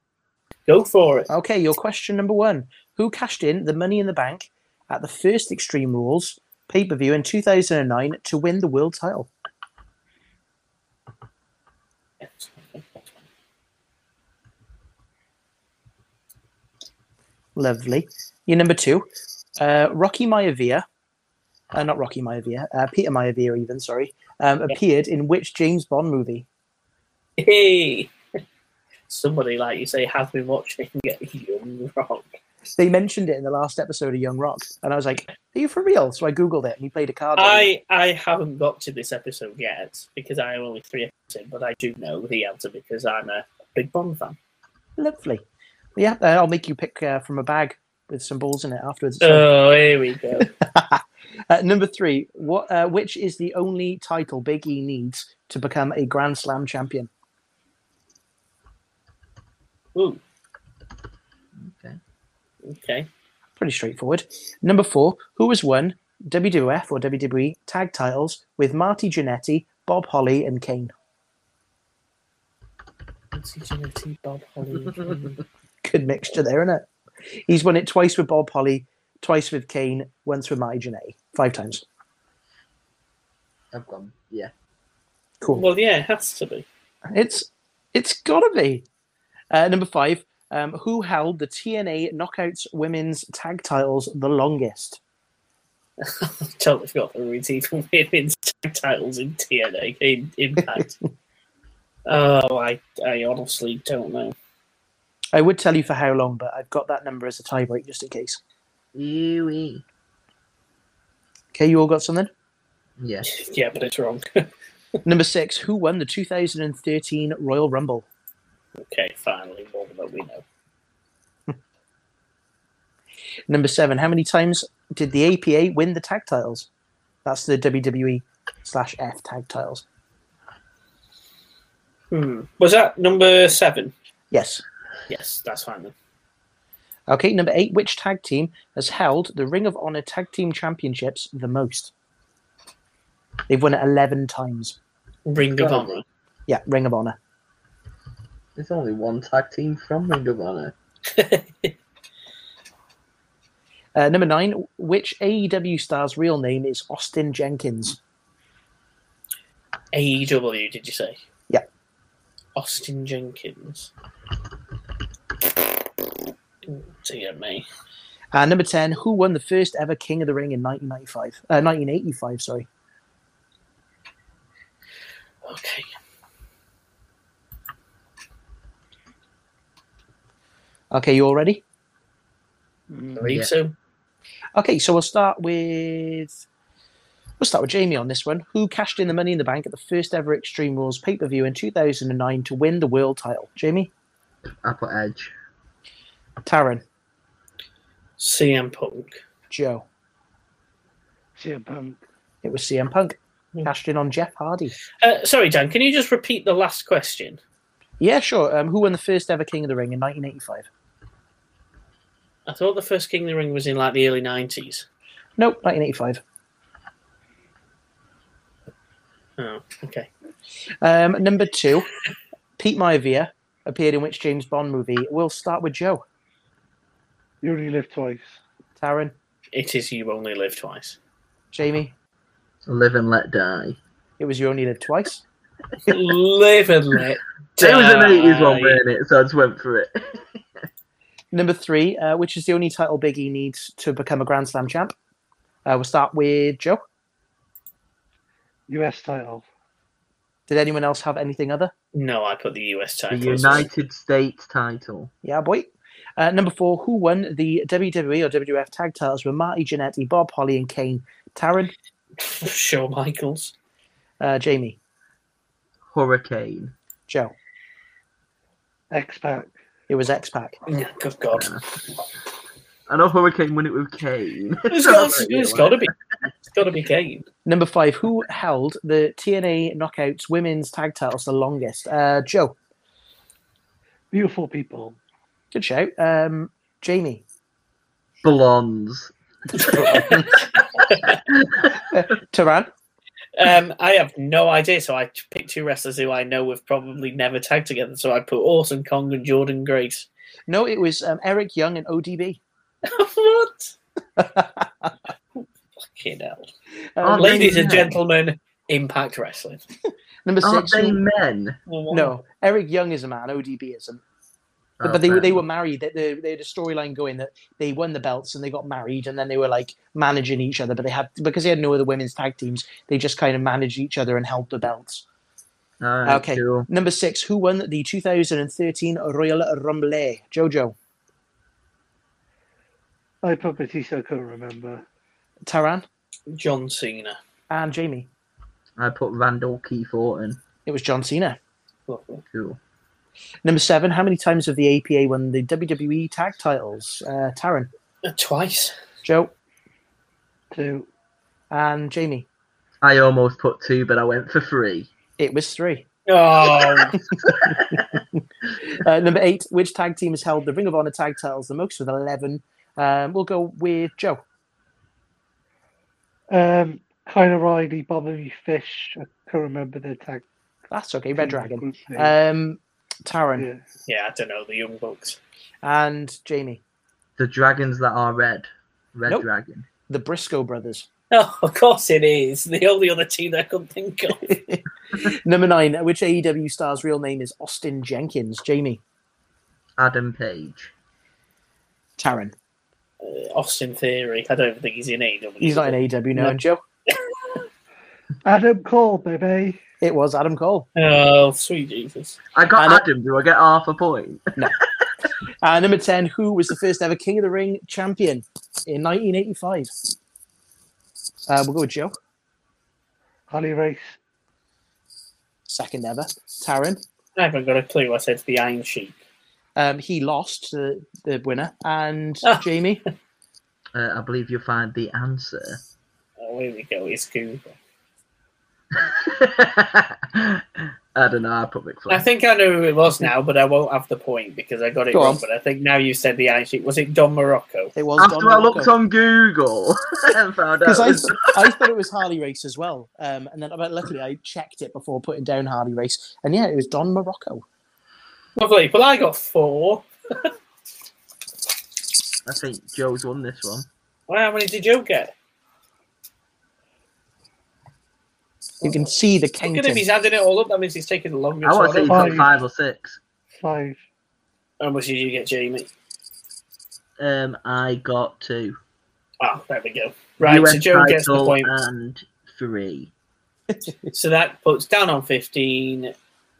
Go for it. Okay, your question number one. Who cashed in the Money in the Bank at the first Extreme Rules pay-per-view in two thousand nine to win the world title? Lovely. Your number two, uh, Rocky Maivia, uh, not Rocky Maivia, uh, Peter Maivia even, sorry, um, appeared in which James Bond movie? Hey! Somebody, like you say, has been watching Young Rock. They mentioned it in the last episode of Young Rock, and I was like, are you for real? So I Googled it, and he played a card. I, I haven't got to this episode yet, because I am only three episodes in, but I do know the answer because I'm a big Bond fan. Lovely. Yeah, I'll make you pick uh, from a bag with some balls in it afterwards. Oh, here we go. uh, number three, what? Uh, which is the only title Big E needs to become a Grand Slam champion? Ooh. Okay. Okay. Pretty straightforward. Number four, who has won W W F or W W E tag titles with Marty Jannetty, Bob Holly, and Kane? Marty Jannetty, Bob Holly, and Kane. Good mixture there, isn't it? He's won it twice with Bob Holly, twice with Kane, once with Marty Jannetty. Five times. I've gone, yeah. Cool. Well, yeah, it has to be. It's It's got to be. Uh, number five, um, who held the T N A Knockouts women's tag titles the longest? I totally forgot the routine for women's tag titles in T N A, in Impact. oh, I, I honestly don't know. I would tell you for how long, but I've got that number as a tiebreak just in case. Ew-ee. Okay, you all got something? Yeah. yeah, but it's wrong. Number six, who won the two thousand thirteen Royal Rumble? Okay, finally, more than what we know. Number seven, how many times did the A P A win the tag titles? That's the W W E slash F tag titles. Hmm. Was that number seven? Yes. Yes, that's fine then. Okay, number eight, which tag team has held the Ring of Honor Tag Team Championships the most? They've won it eleven times. Ring of Honor? Yeah, Ring of Honor. There's only one tag team from Ring of Honor. uh, number nine, which A E W star's real name is Austin Jenkins? A E W, did you say? Yeah. Austin Jenkins. So you got me. Uh, number ten, who won the first ever King of the Ring in nineteen ninety-five? Uh, nineteen eighty-five, sorry. Okay. Okay, you all ready? I believe yeah. so. Okay, so we'll start with we'll start with Jamie on this one. Who cashed in the Money in the Bank at the first ever Extreme Rules pay-per-view in two thousand nine to win the world title? Jamie? I put Edge. Taryn? C M Punk. Joe? C M Punk. It was C M Punk. Cashed in on Jeff Hardy. Uh, sorry, Dan, can you just repeat the last question? Yeah, sure. Um, who won the first ever King of the Ring in nineteen eighty-five? I thought the first King of the Ring was in like the early nineties. Nope, nineteen eighty-five. Oh, okay. Um, number two, Pete Maivia appeared in which James Bond movie? We'll start with Joe. You Only Live Twice. Taryn? It is You Only Live Twice. Jamie? Live and Let Die. It was You Only Live Twice. Live and Let Die. It was an eighties one, wasn't it? So I just went for it. Number three, uh, which is the only title Big E needs to become a Grand Slam champ? Uh, we'll start with Joe. U S title. Did anyone else have anything other? No, I put the U S title. The United States title. Yeah, boy. Uh, number four, who won the W W E or W W F tag titles with Marty Jannetty, Bob Holly and Kane? Taryn? Shawn Michaels. Uh, Jamie? Hurricane. Joe? X-Pac. It was X-Pac. Yeah, good God. I know Hurricane won it with Kane. It's got to be. It's got to be Kane. Number five, who held the T N A Knockouts women's tag titles the longest? Uh, Joe? Beautiful People. Good shout. Um, Jamie? Blondes. Taran? Um, I have no idea, so I picked two wrestlers who I know have probably never tagged together, so I put Orton Kong and Jordan Grace. No, it was um, Eric Young and O D B. What? Fucking hell. Um, ladies and gentlemen, Impact Wrestling. Number six. Aren't they men? No, Eric Young is a man, O D B isn't. But they, they were married. They, they, they had a storyline going that they won the belts and they got married and then they were like managing each other. But they had, because they had no other women's tag teams, they just kind of managed each other and held the belts. Right, okay. Cool. Number six, who won the two thousand thirteen Royal Rumble? Jojo. I put Batista, I couldn't remember. Taran? John Cena. And Jamie? I put Randall Keith Orton. It was John Cena. Lovely. Cool. Number seven, how many times have the A P A won the W W E tag titles? Uh, Taryn? Twice. Joe? Two. And Jamie? I almost put two, but I went for three. It was three. Oh. uh, number eight, which tag team has held the Ring of Honor tag titles the most with eleven? Um, we'll go with Joe. Um, Kyle O'Reilly, Bobby Fish. I can't remember their tag. That's okay, Red Dragon. Um... Taryn. Yeah. yeah, I don't know, the Young Bucks. And Jamie? The Dragons that are red. Red nope. Dragon. The Briscoe brothers. Oh, of course it is. The only other team I could think of. Number nine, which A E W star's real name is Austin Jenkins? Jamie? Adam Page. Taryn? Uh, Austin Theory. I don't even think he's in A E W. He's not in A E W, no. no. And Joe? Adam Cole, baby. It was Adam Cole. Oh, sweet Jesus. I got and Adam. It, do I get half a point? No. uh, number ten, who was the first ever King of the Ring champion in nineteen eighty-five? Uh, we'll go with Joe. Harley Race. Second ever. Taryn. I haven't got a clue. I said the Iron Sheik. Um, he lost to the, the winner. And oh. Jamie? uh, I believe you'll find the answer. Oh, here we go. It's Google. I don't know. I put McFly. I think I know who it was now, but I won't have the point because I got it Go wrong. On. But I think now you said the Iron Sheik. Was it Don Morocco? It was. After Don I Morocco. Looked on Google and found out, because I, th- I thought it was Harley Race as well, um, and then but luckily I checked it before putting down Harley Race, and yeah, it was Don Morocco. Lovely. Well, I got four. I think Joe's won this one. Well, how many did Joe get? You can see the king. Look at him, he's adding it all up. That means he's taking the longer. I want to say five. five or six. Five. How much did you get, Jamie? Um, I got two. Ah, there we go. Right, U S so Joe gets the point. And three. So that puts Dan on fifteen,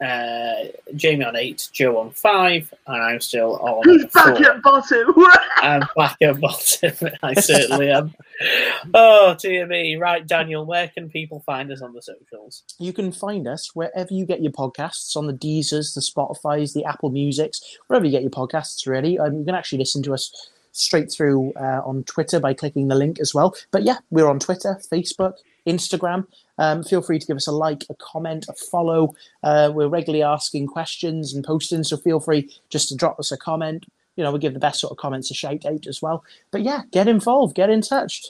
uh, Jamie on eight, Joe on five, and I'm still on He's four. Back at bottom. I'm back at bottom. I certainly am. Oh, dear me. Right, Daniel, where can people find us on the socials? You can find us wherever you get your podcasts, on the Deezers, the Spotifys, the Apple Musics, wherever you get your podcasts, really. Um, you can actually listen to us straight through uh, on Twitter by clicking the link as well. But yeah, we're on Twitter, Facebook, Instagram. Um, feel free to give us a like, a comment, a follow. Uh, we're regularly asking questions and posting, so feel free just to drop us a comment. You know, we give the best sort of comments a shout out as well. But yeah, get involved, get in touch.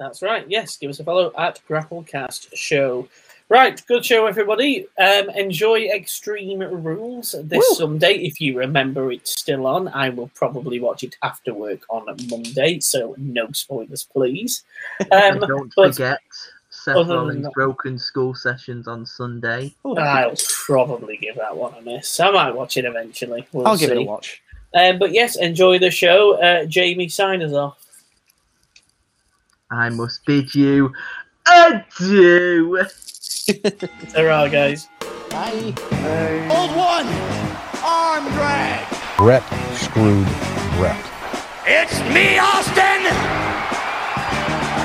That's right. Yes, give us a follow at Grapplecast Show. Right, good show, everybody. Um, enjoy Extreme Rules this Woo. Sunday. If you remember, it's still on. I will probably watch it after work on Monday, so no spoilers, please. Um, don't but, forget Seth Rollins' broken school sessions on Sunday. I'll probably give that one a miss. I might watch it eventually. We'll I'll see. give it a watch. Um, but yes, enjoy the show. Uh, Jamie, sign us off. I must bid you adieu. There are, guys. Bye. Bye. Old one, arm drag. Brett screwed Brett. It's me, Austin.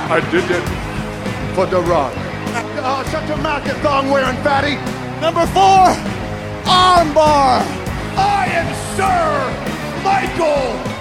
I did it for The Rock. Oh, shut your mouth, you thong wearing fatty. Number four, armbar. I am Sir Michael.